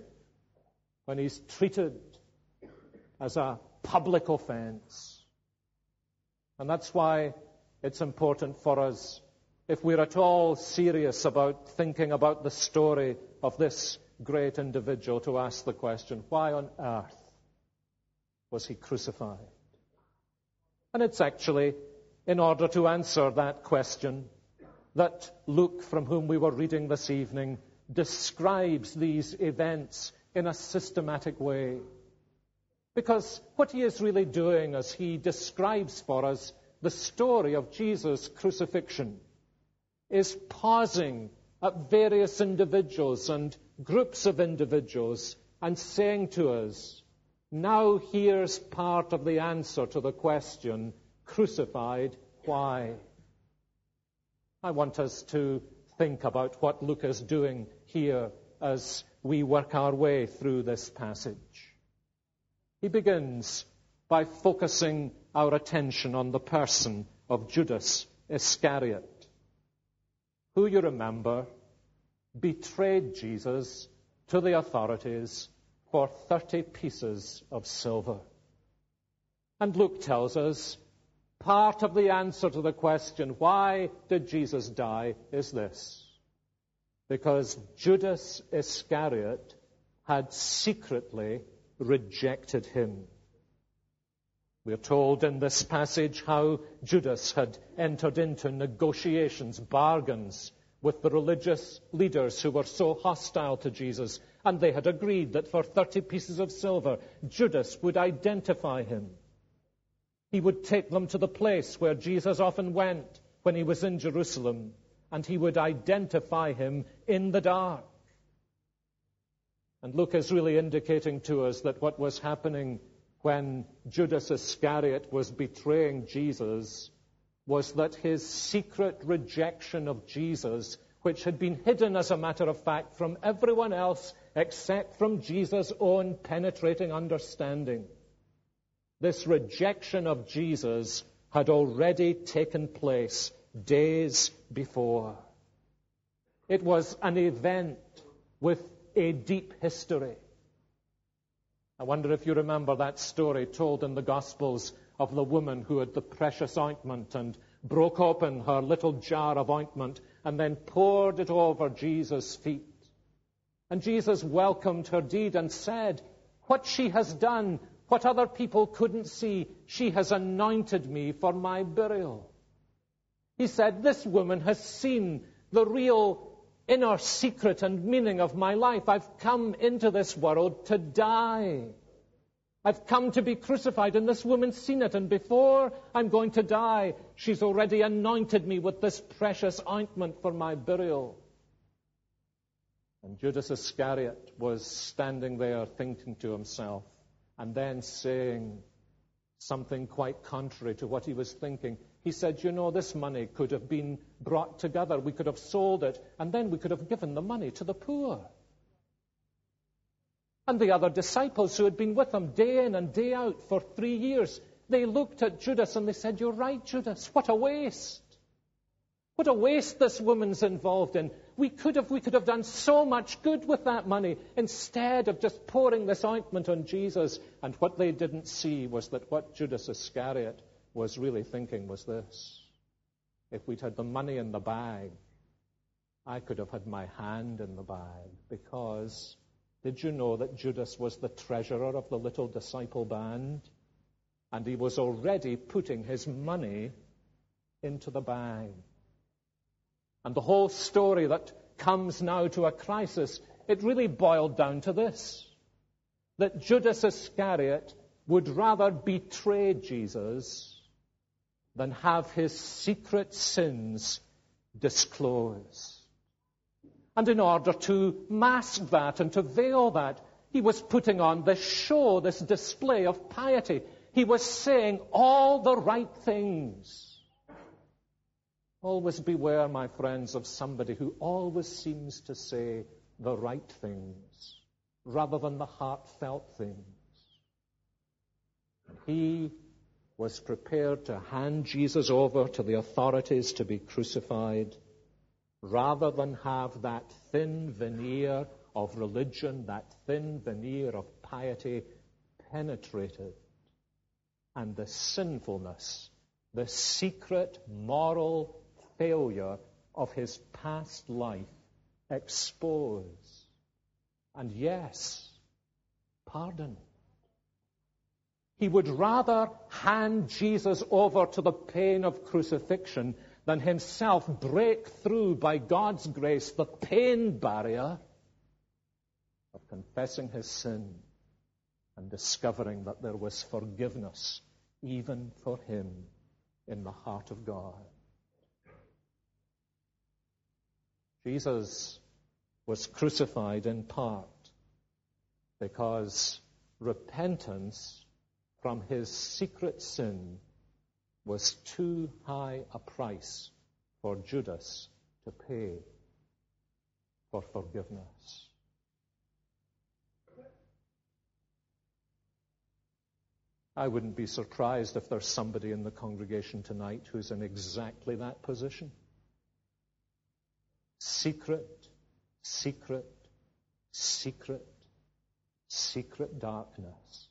when he's treated as a public offense. And that's why it's important for us, if we're at all serious about thinking about the story of this great individual, to ask the question, why on earth was he crucified? And it's actually in order to answer that question that Luke, from whom we were reading this evening, describes these events in a systematic way. Because what he is really doing as he describes for us the story of Jesus' crucifixion is pausing at various individuals and groups of individuals and saying to us, now here's part of the answer to the question, crucified, why? I want us to think about what Luke is doing here as we work our way through this passage. He begins by focusing our attention on the person of Judas Iscariot, who, you remember, betrayed Jesus to the authorities for 30 pieces of silver. And Luke tells us part of the answer to the question, why did Jesus die, is this: because Judas Iscariot had secretly rejected him. We are told in this passage how Judas had entered into negotiations, bargains, with the religious leaders who were so hostile to Jesus, and they had agreed that for 30 pieces of silver, Judas would identify him. He would take them to the place where Jesus often went when he was in Jerusalem, and he would identify him in the dark. And Luke is really indicating to us that what was happening when Judas Iscariot was betraying Jesus was that his secret rejection of Jesus, which had been hidden as a matter of fact from everyone else except from Jesus' own penetrating understanding, this rejection of Jesus had already taken place days before. It was an event with a deep history. I wonder if you remember that story told in the Gospels of the woman who had the precious ointment and broke open her little jar of ointment and then poured it over Jesus' feet. And Jesus welcomed her deed and said, what she has done, what other people couldn't see, she has anointed me for my burial. He said, this woman has seen the real inner secret and meaning of my life. I've come into this world to die. I've come to be crucified, and this woman's seen it. And before I'm going to die, she's already anointed me with this precious ointment for my burial. And Judas Iscariot was standing there thinking to himself, and then saying something quite contrary to what he was thinking. He said, you know, this money could have been brought together. We could have sold it, and then we could have given the money to the poor. And the other disciples who had been with him day in and day out for 3 years, they looked at Judas and they said, you're right, Judas, what a waste. What a waste this woman's involved in. We could have done so much good with that money instead of just pouring this ointment on Jesus. And what they didn't see was that what Judas Iscariot was really thinking was this: if we'd had the money in the bag, I could have had my hand in the bag. Because did you know that Judas was the treasurer of the little disciple band? And he was already putting his money into the bag. And the whole story that comes now to a crisis, it really boiled down to this: that Judas Iscariot would rather betray Jesus than have his secret sins disclosed. And in order to mask that and to veil that, he was putting on this show, this display of piety. He was saying all the right things. Always beware, my friends, of somebody who always seems to say the right things rather than the heartfelt things. And he was prepared to hand Jesus over to the authorities to be crucified rather than have that thin veneer of religion, that thin veneer of piety penetrated, and the sinfulness, the secret moral failure of his past life exposed. And yes, pardon. He would rather hand Jesus over to the pain of crucifixion than himself break through by God's grace the pain barrier of confessing his sin and discovering that there was forgiveness even for him in the heart of God. Jesus was crucified in part because repentance from his secret sin was too high a price for Judas to pay for forgiveness. I wouldn't be surprised if there's somebody in the congregation tonight who's in exactly that position. Secret darkness.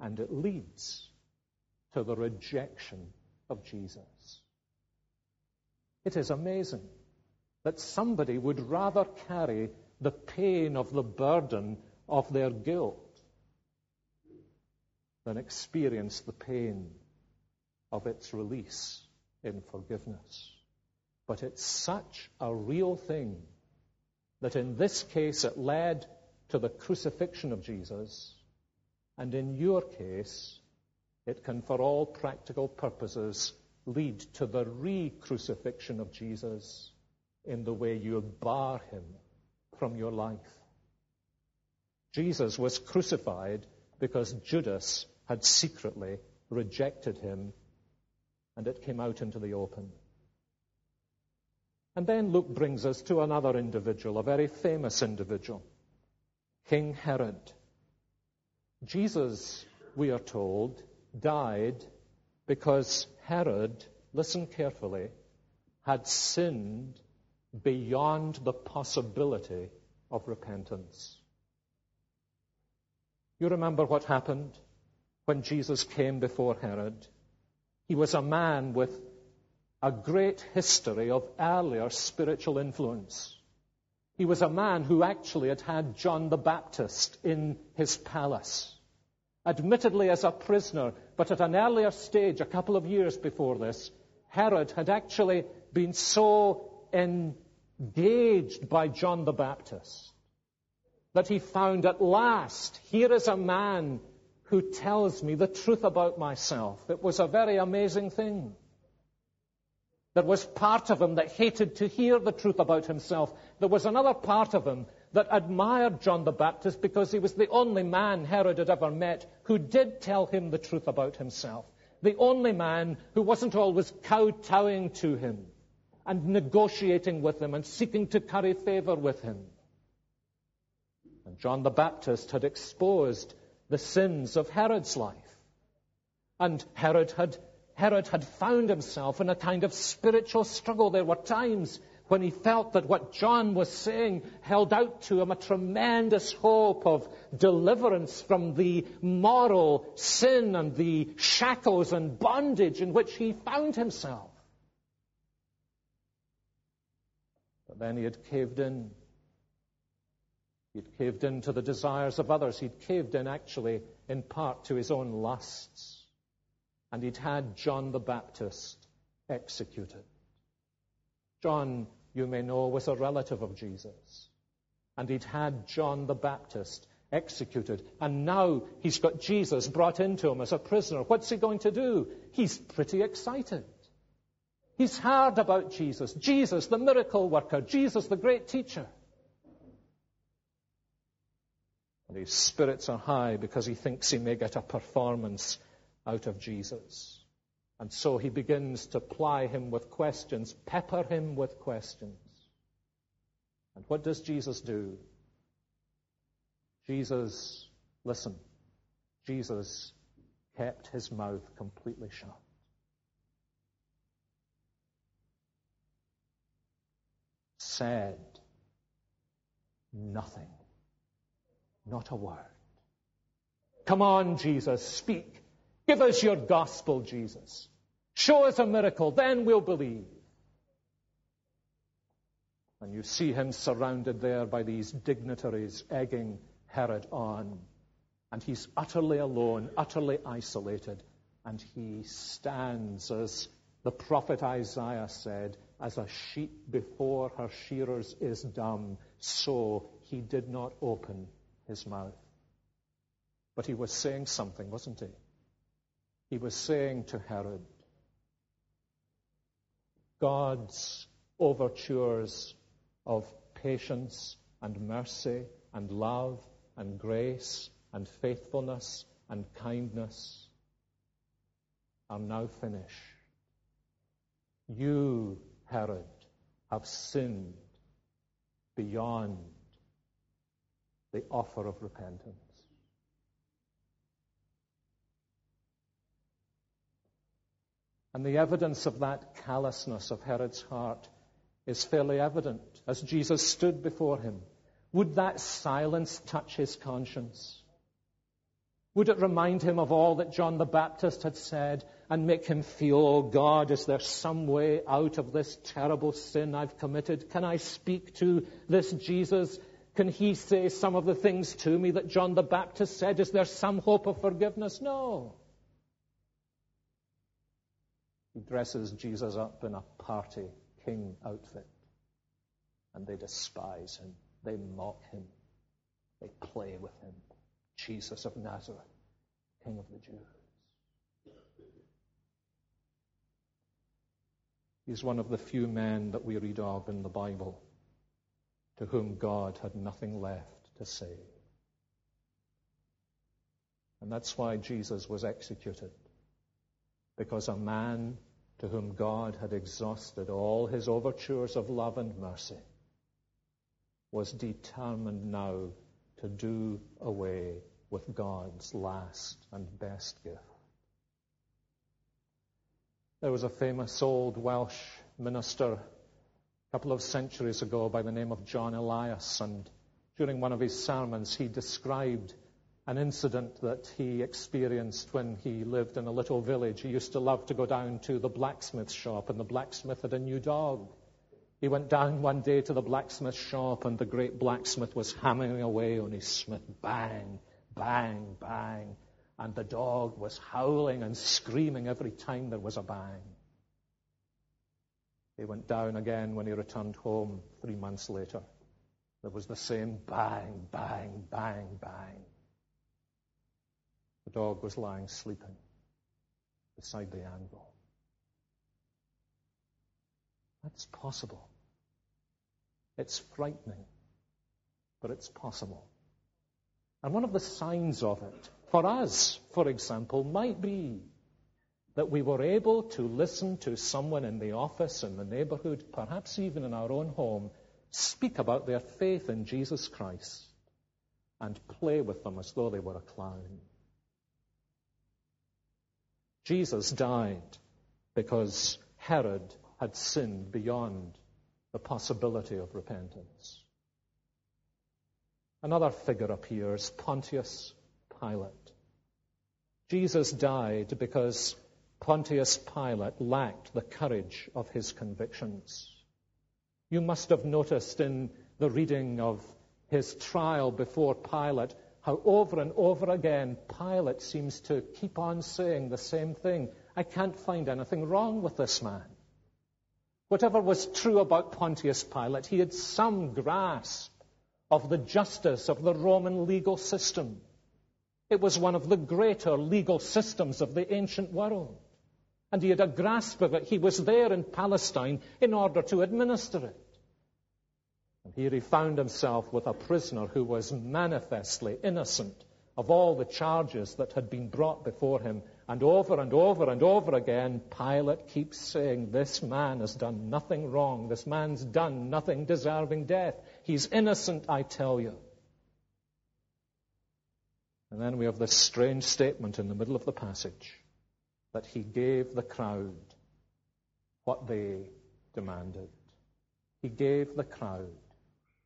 And it leads to the rejection of Jesus. It is amazing that somebody would rather carry the pain of the burden of their guilt than experience the pain of its release in forgiveness. But it's such a real thing that in this case it led to the crucifixion of Jesus, and in your case it can for all practical purposes lead to the re-crucifixion of Jesus in the way you bar him from your life. Jesus was crucified because Judas had secretly rejected him, and it came out into the open. And then Luke brings us to another individual, a very famous individual, King Herod. Jesus, we are told, died because Herod, listen carefully, had sinned beyond the possibility of repentance. You remember what happened when Jesus came before Herod? He was a man with a great history of earlier spiritual influence. He was a man who actually had had John the Baptist in his palace, admittedly as a prisoner, but at an earlier stage, a couple of years before this, Herod had actually been so engaged by John the Baptist that he found at last, here is a man who tells me the truth about myself. It was a very amazing thing. There was part of him that hated to hear the truth about himself. There was another part of him that admired John the Baptist because he was the only man Herod had ever met who did tell him the truth about himself. The only man who wasn't always kowtowing to him and negotiating with him and seeking to curry favor with him. And John the Baptist had exposed the sins of Herod's life. And Herod had found himself in a kind of spiritual struggle. There were times when he felt that what John was saying held out to him a tremendous hope of deliverance from the moral sin and the shackles and bondage in which he found himself. But then he had caved in. He'd caved in to the desires of others. He'd caved in actually in part to his own lusts. And he'd had John the Baptist executed. John, you may know, was a relative of Jesus. And he'd had John the Baptist executed. And now he's got Jesus brought into him as a prisoner. What's he going to do? He's pretty excited. He's heard about Jesus. Jesus, the miracle worker. Jesus, the great teacher. And his spirits are high because he thinks he may get a performance out of Jesus. And so he begins to ply him with questions, pepper him with questions. And what does Jesus do? Jesus listened. Jesus kept his mouth completely shut. Said nothing. Not a word. Come on, Jesus, speak. Give us your gospel, Jesus. Show us a miracle, then we'll believe. And you see him surrounded there by these dignitaries egging Herod on. And he's utterly alone, utterly isolated. And he stands, as the prophet Isaiah said, as a sheep before her shearers is dumb, so he did not open his mouth. But he was saying something, wasn't he? He was saying to Herod, God's overtures of patience and mercy and love and grace and faithfulness and kindness are now finished. You, Herod, have sinned beyond the offer of repentance. And the evidence of that callousness of Herod's heart is fairly evident as Jesus stood before him. Would that silence touch his conscience? Would it remind him of all that John the Baptist had said and make him feel, oh God, is there some way out of this terrible sin I've committed? Can I speak to this Jesus? Can he say some of the things to me that John the Baptist said? Is there some hope of forgiveness? No. He dresses Jesus up in a party king outfit. And they despise him. They mock him. They play with him. Jesus of Nazareth, King of the Jews. He's one of the few men that we read of in the Bible to whom God had nothing left to say. And that's why Jesus was executed. Because a man to whom God had exhausted all his overtures of love and mercy was determined now to do away with God's last and best gift. There was a famous old Welsh minister a couple of centuries ago by the name of John Elias, and during one of his sermons he described an incident that he experienced when he lived in a little village. He used to love to go down to the blacksmith shop, and the blacksmith had a new dog. He went down one day to the blacksmith shop, and the great blacksmith was hammering away on his smith. Bang, bang, bang. And the dog was howling and screaming every time there was a bang. He went down again when he returned home 3 months later. There was the same bang, bang, bang, bang. The dog was lying sleeping beside the anvil. That's possible. It's frightening, but it's possible. And one of the signs of it, for us, for example, might be that we were able to listen to someone in the office, in the neighborhood, perhaps even in our own home, speak about their faith in Jesus Christ and play with them as though they were a clown. Jesus died because Herod had sinned beyond the possibility of repentance. Another figure appears, Pontius Pilate. Jesus died because Pontius Pilate lacked the courage of his convictions. You must have noticed in the reading of his trial before Pilate how over and over again Pilate seems to keep on saying the same thing. I can't find anything wrong with this man. Whatever was true about Pontius Pilate, he had some grasp of the justice of the Roman legal system. It was one of the greater legal systems of the ancient world. And he had a grasp of it. He was there in Palestine in order to administer it. And here he found himself with a prisoner who was manifestly innocent of all the charges that had been brought before him. And over and over and over again, Pilate keeps saying, this man has done nothing wrong. This man's done nothing deserving death. He's innocent, I tell you. And then we have this strange statement in the middle of the passage that he gave the crowd what they demanded. He gave the crowd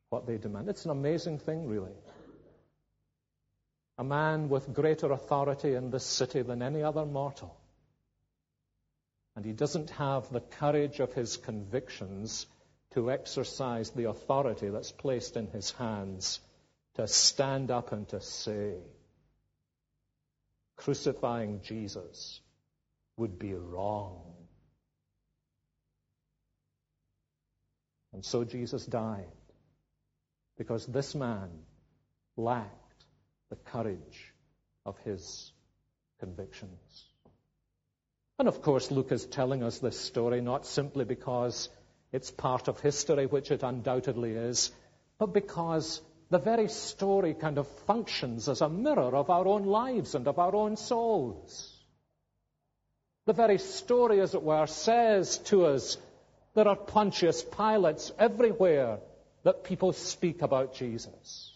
what they demanded. It's an amazing thing, really. A man with greater authority in this city than any other mortal. And he doesn't have the courage of his convictions to exercise the authority that's placed in his hands to stand up and to say, crucifying Jesus would be wrong. And so Jesus died, because this man lacked the courage of his convictions. And of course, Luke is telling us this story not simply because it's part of history, which it undoubtedly is, but because the very story kind of functions as a mirror of our own lives and of our own souls. The very story, as it were, says to us, there are Pontius Pilates everywhere that people speak about Jesus,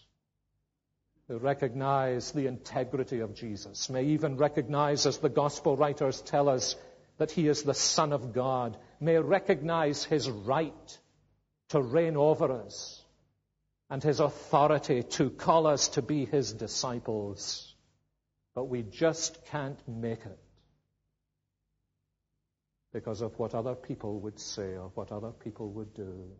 who recognize the integrity of Jesus, may even recognize, as the gospel writers tell us, that he is the Son of God, may recognize his right to reign over us and his authority to call us to be his disciples. But we just can't make it because of what other people would say or what other people would do.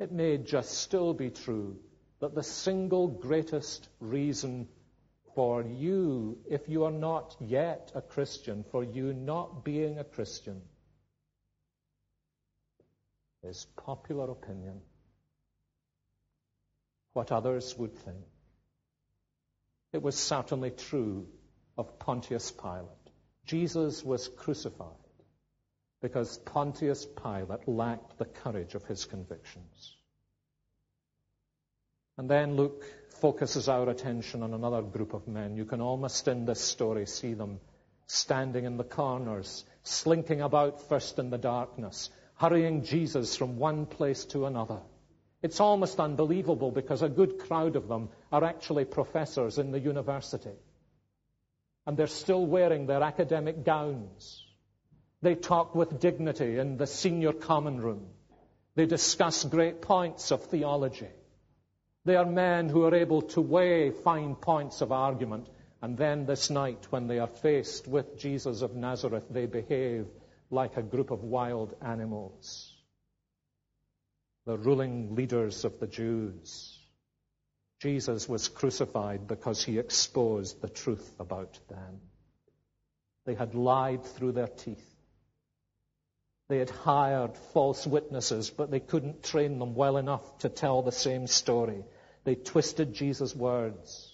It may just still be true that the single greatest reason for you, if you are not yet a Christian, for you not being a Christian, is popular opinion, what others would think. It was certainly true of Pontius Pilate. Jesus was crucified because Pontius Pilate lacked the courage of his convictions. And then Luke focuses our attention on another group of men. You can almost in this story see them standing in the corners, slinking about first in the darkness, hurrying Jesus from one place to another. It's almost unbelievable because a good crowd of them are actually professors in the university. And they're still wearing their academic gowns. They talk with dignity in the senior common room. They discuss great points of theology. They are men who are able to weigh fine points of argument. And then this night, when they are faced with Jesus of Nazareth, they behave like a group of wild animals. The ruling leaders of the Jews. Jesus was crucified because he exposed the truth about them. They had lied through their teeth. They had hired false witnesses, but they couldn't train them well enough to tell the same story. They twisted Jesus' words.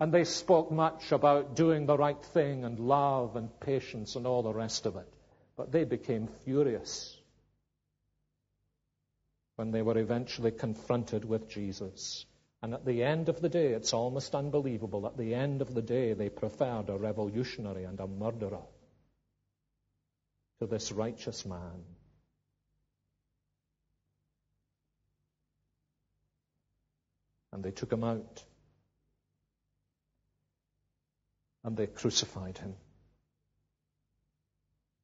And they spoke much about doing the right thing and love and patience and all the rest of it. But they became furious when they were eventually confronted with Jesus. And at the end of the day, it's almost unbelievable, at the end of the day they preferred a revolutionary and a murderer to this righteous man. And they took him out. And they crucified him.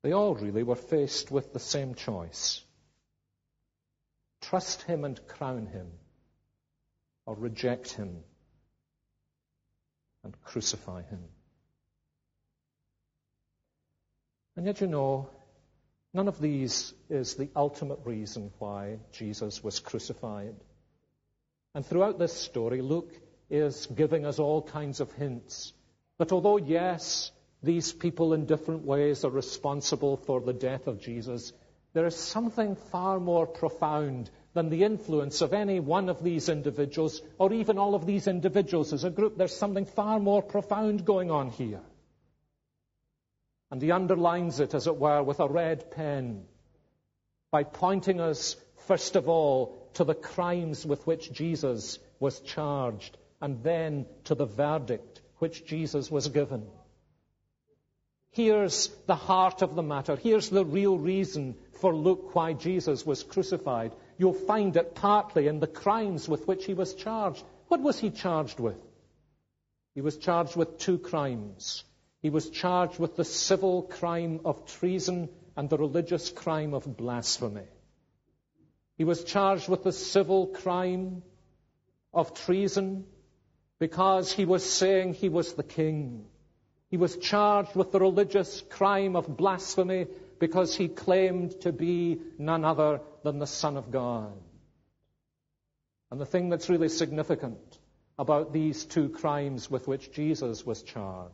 They all really were faced with the same choice. Trust him and crown him, or reject him and crucify him. And yet, you know, none of these is the ultimate reason why Jesus was crucified. And throughout this story, Luke is giving us all kinds of hints that although, yes, these people in different ways are responsible for the death of Jesus, there is something far more profound than the influence of any one of these individuals, or even all of these individuals as a group. There's something far more profound going on here. And he underlines it, as it were, with a red pen by pointing us, first of all, to the crimes with which Jesus was charged, and then to the verdict which Jesus was given. Here's the heart of the matter. Here's the real reason for Luke why Jesus was crucified. You'll find it partly in the crimes with which he was charged. What was he charged with? He was charged with two crimes. He was charged with the civil crime of treason and the religious crime of blasphemy. He was charged with the civil crime of treason because he was saying he was the king. He was charged with the religious crime of blasphemy because he claimed to be none other than the Son of God. And the thing that's really significant about these two crimes with which Jesus was charged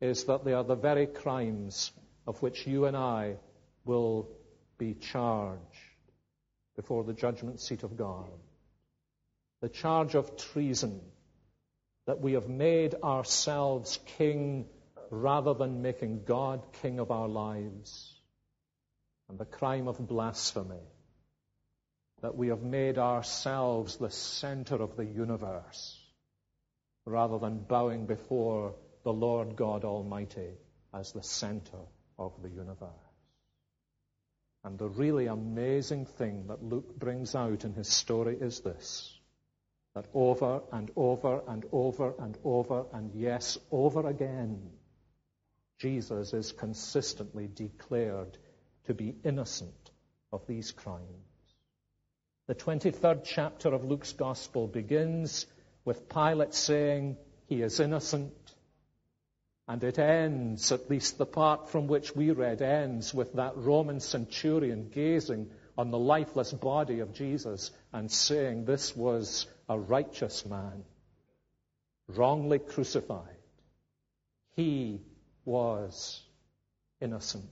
is that they are the very crimes of which you and I will be charged before the judgment seat of God. The charge of treason, that we have made ourselves king rather than making God king of our lives, and the crime of blasphemy, that we have made ourselves the center of the universe rather than bowing before the Lord God Almighty as the center of the universe. And the really amazing thing that Luke brings out in his story is this, that over and over and over and over and yes, over again, Jesus is consistently declared to be innocent of these crimes. The 23rd chapter of Luke's Gospel begins with Pilate saying he is innocent, and it ends, at least the part from which we read, ends with that Roman centurion gazing on the lifeless body of Jesus and saying this was a righteous man, wrongly crucified. He was innocent.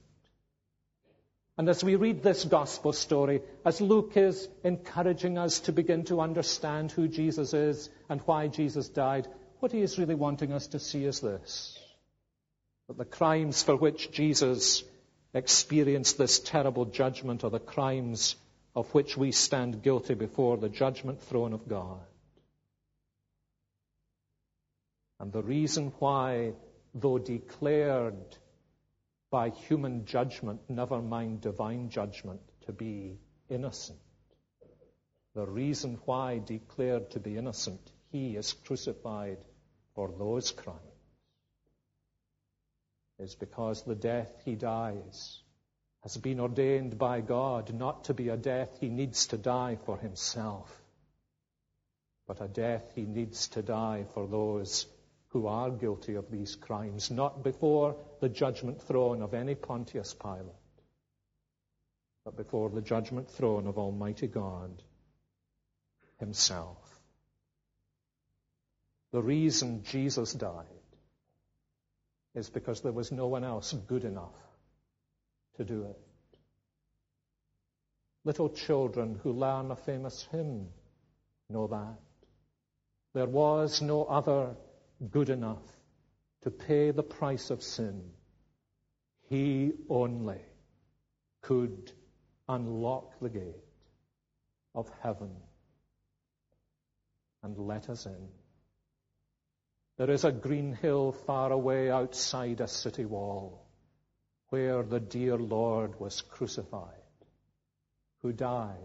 And as we read this gospel story, as Luke is encouraging us to begin to understand who Jesus is and why Jesus died, what he is really wanting us to see is this, that the crimes for which Jesus experienced this terrible judgment are the crimes of which we stand guilty before the judgment throne of God. And the reason why, though declared by human judgment, never mind divine judgment, to be innocent, the reason why, declared to be innocent, he is crucified for those crimes, is because the death he dies has been ordained by God not to be a death he needs to die for himself, but a death he needs to die for those who are guilty of these crimes, not before the judgment throne of any Pontius Pilate, but before the judgment throne of Almighty God himself. The reason Jesus died is because there was no one else good enough to do it. Little children who learn a famous hymn know that. There was no other good enough to pay the price of sin. He only could unlock the gate of heaven and let us in. There is a green hill far away outside a city wall where the dear Lord was crucified, who died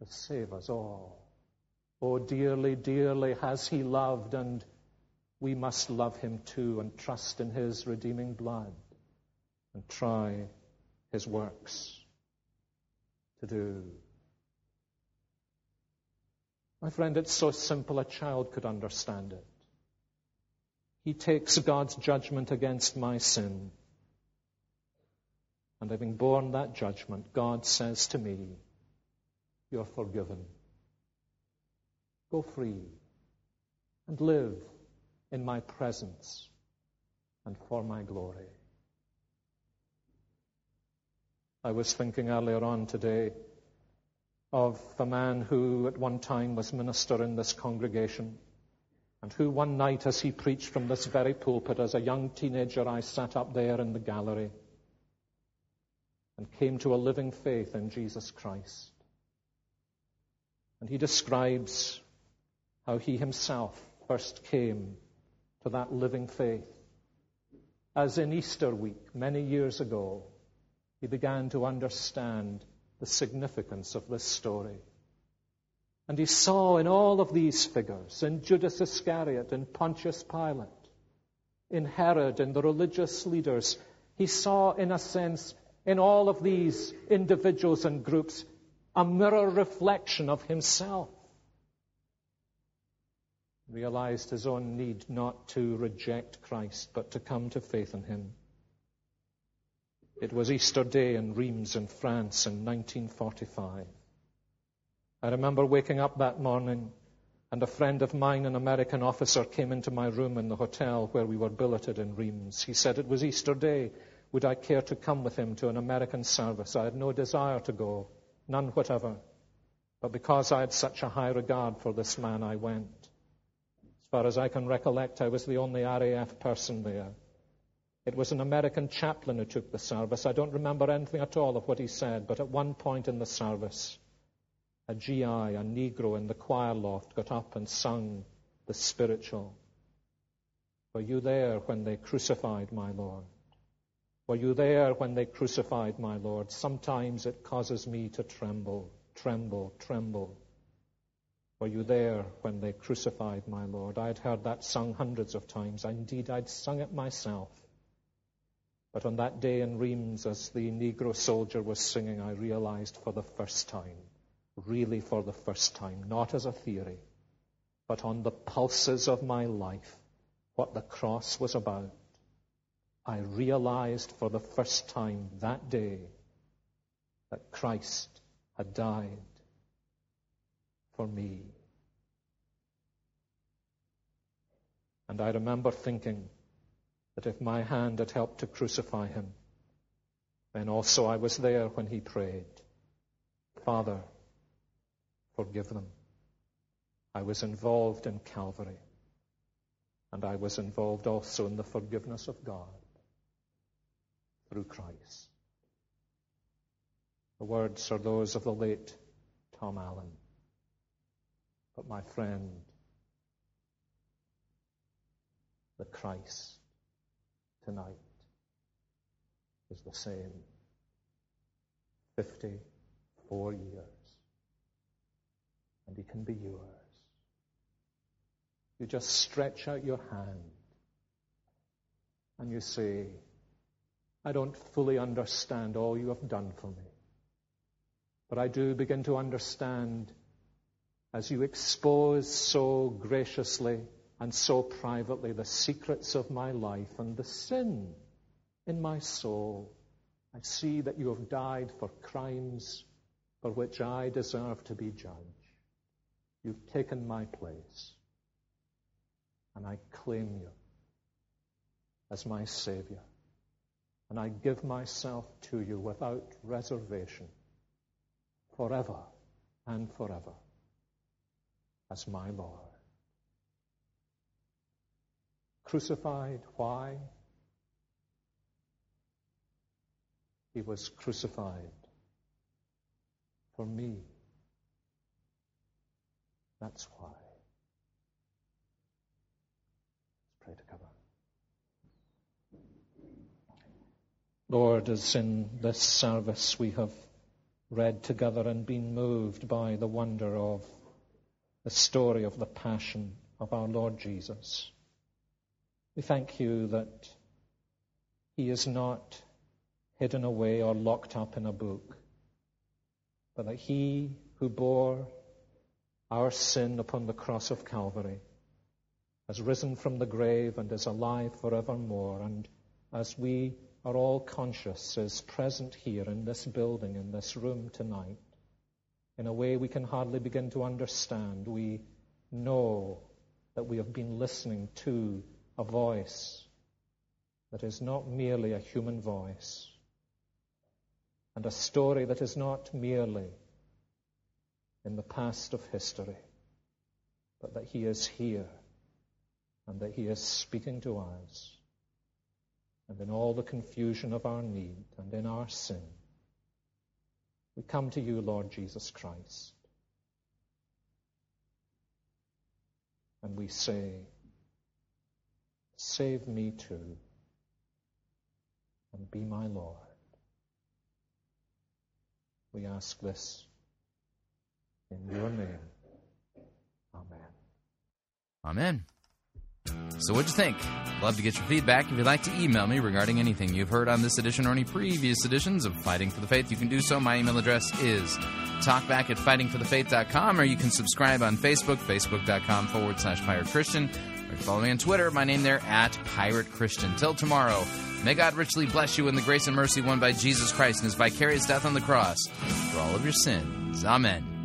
to save us all. Oh, dearly, dearly has he loved, and we must love him too and trust in his redeeming blood and try his works to do. My friend, it's so simple a child could understand it. He takes God's judgment against my sin, and having borne that judgment, God says to me, "You're forgiven. Go free and live in my presence and for my glory." I was thinking earlier on today of a man who at one time was minister in this congregation, and who one night as he preached from this very pulpit as a young teenager, I sat up there in the gallery and came to a living faith in Jesus Christ. And he describes how he himself first came to that living faith, as in Easter week many years ago, he began to understand the significance of this story. And he saw in all of these figures, in Judas Iscariot, in Pontius Pilate, in Herod, in the religious leaders, he saw, in a sense, in all of these individuals and groups, a mirror reflection of himself. He realized his own need not to reject Christ, but to come to faith in him. It was Easter Day in Reims in France in 1945. I remember waking up that morning, and a friend of mine, an American officer, came into my room in the hotel where we were billeted in Reims. He said it was Easter Day. Would I care to come with him to an American service? I had no desire to go, none whatever. But because I had such a high regard for this man, I went. As far as I can recollect, I was the only RAF person there. It was an American chaplain who took the service. I don't remember anything at all of what he said, but at one point in the service, a GI, a Negro in the choir loft, got up and sung the spiritual. Were you there when they crucified my Lord? Were you there when they crucified my Lord? Sometimes it causes me to tremble, tremble, tremble. Were you there when they crucified my Lord? I had heard that sung hundreds of times. Indeed, I'd sung it myself. But on that day in Reims, as the Negro soldier was singing, I realized for the first time, really for the first time, not as a theory, but on the pulses of my life, what the cross was about. I realized for the first time that day that Christ had died for me. And I remember thinking that if my hand had helped to crucify him, then also I was there when he prayed, Father, forgive them. I was involved in Calvary, and I was involved also in the forgiveness of God through Christ. The words are those of the late Tom Allen. But my friend, the Christ tonight is the same 54 years, and he can be yours. You just stretch out your hand and you say, I don't fully understand all you have done for me, but I do begin to understand as you expose so graciously and so privately the secrets of my life and the sin in my soul. I see that you have died for crimes for which I deserve to be judged. You've taken my place, and I claim you as my Savior, and I give myself to you without reservation, forever and forever, as my Lord. Crucified, why? He was crucified for me. That's why. Let's pray together. Lord, as in this service we have read together and been moved by the wonder of the story of the passion of our Lord Jesus, we thank you that he is not hidden away or locked up in a book, but that he who bore our sin upon the cross of Calvary has risen from the grave and is alive forevermore, and as we are all conscious is present here in this building, in this room tonight, in a way we can hardly begin to understand. We know that we have been listening to a voice that is not merely a human voice, and a story that is not merely in the past of history, but that he is here and that he is speaking to us. And in all the confusion of our need and in our sin, we come to you, Lord Jesus Christ, and we say, save me too, and be my Lord. We ask this in your name. Amen. So what'd you think? Love to get your feedback. If you'd like to email me regarding anything you've heard on this edition or any previous editions of Fighting for the Faith, you can do so. My email address is talkback@fightingforthefaith.com, or you can subscribe on Facebook, facebook.com/Pirate Christian. Or follow me on Twitter, my name there, @Pirate Christian. Till tomorrow, may God richly bless you in the grace and mercy won by Jesus Christ and his vicarious death on the cross for all of your sins. Amen.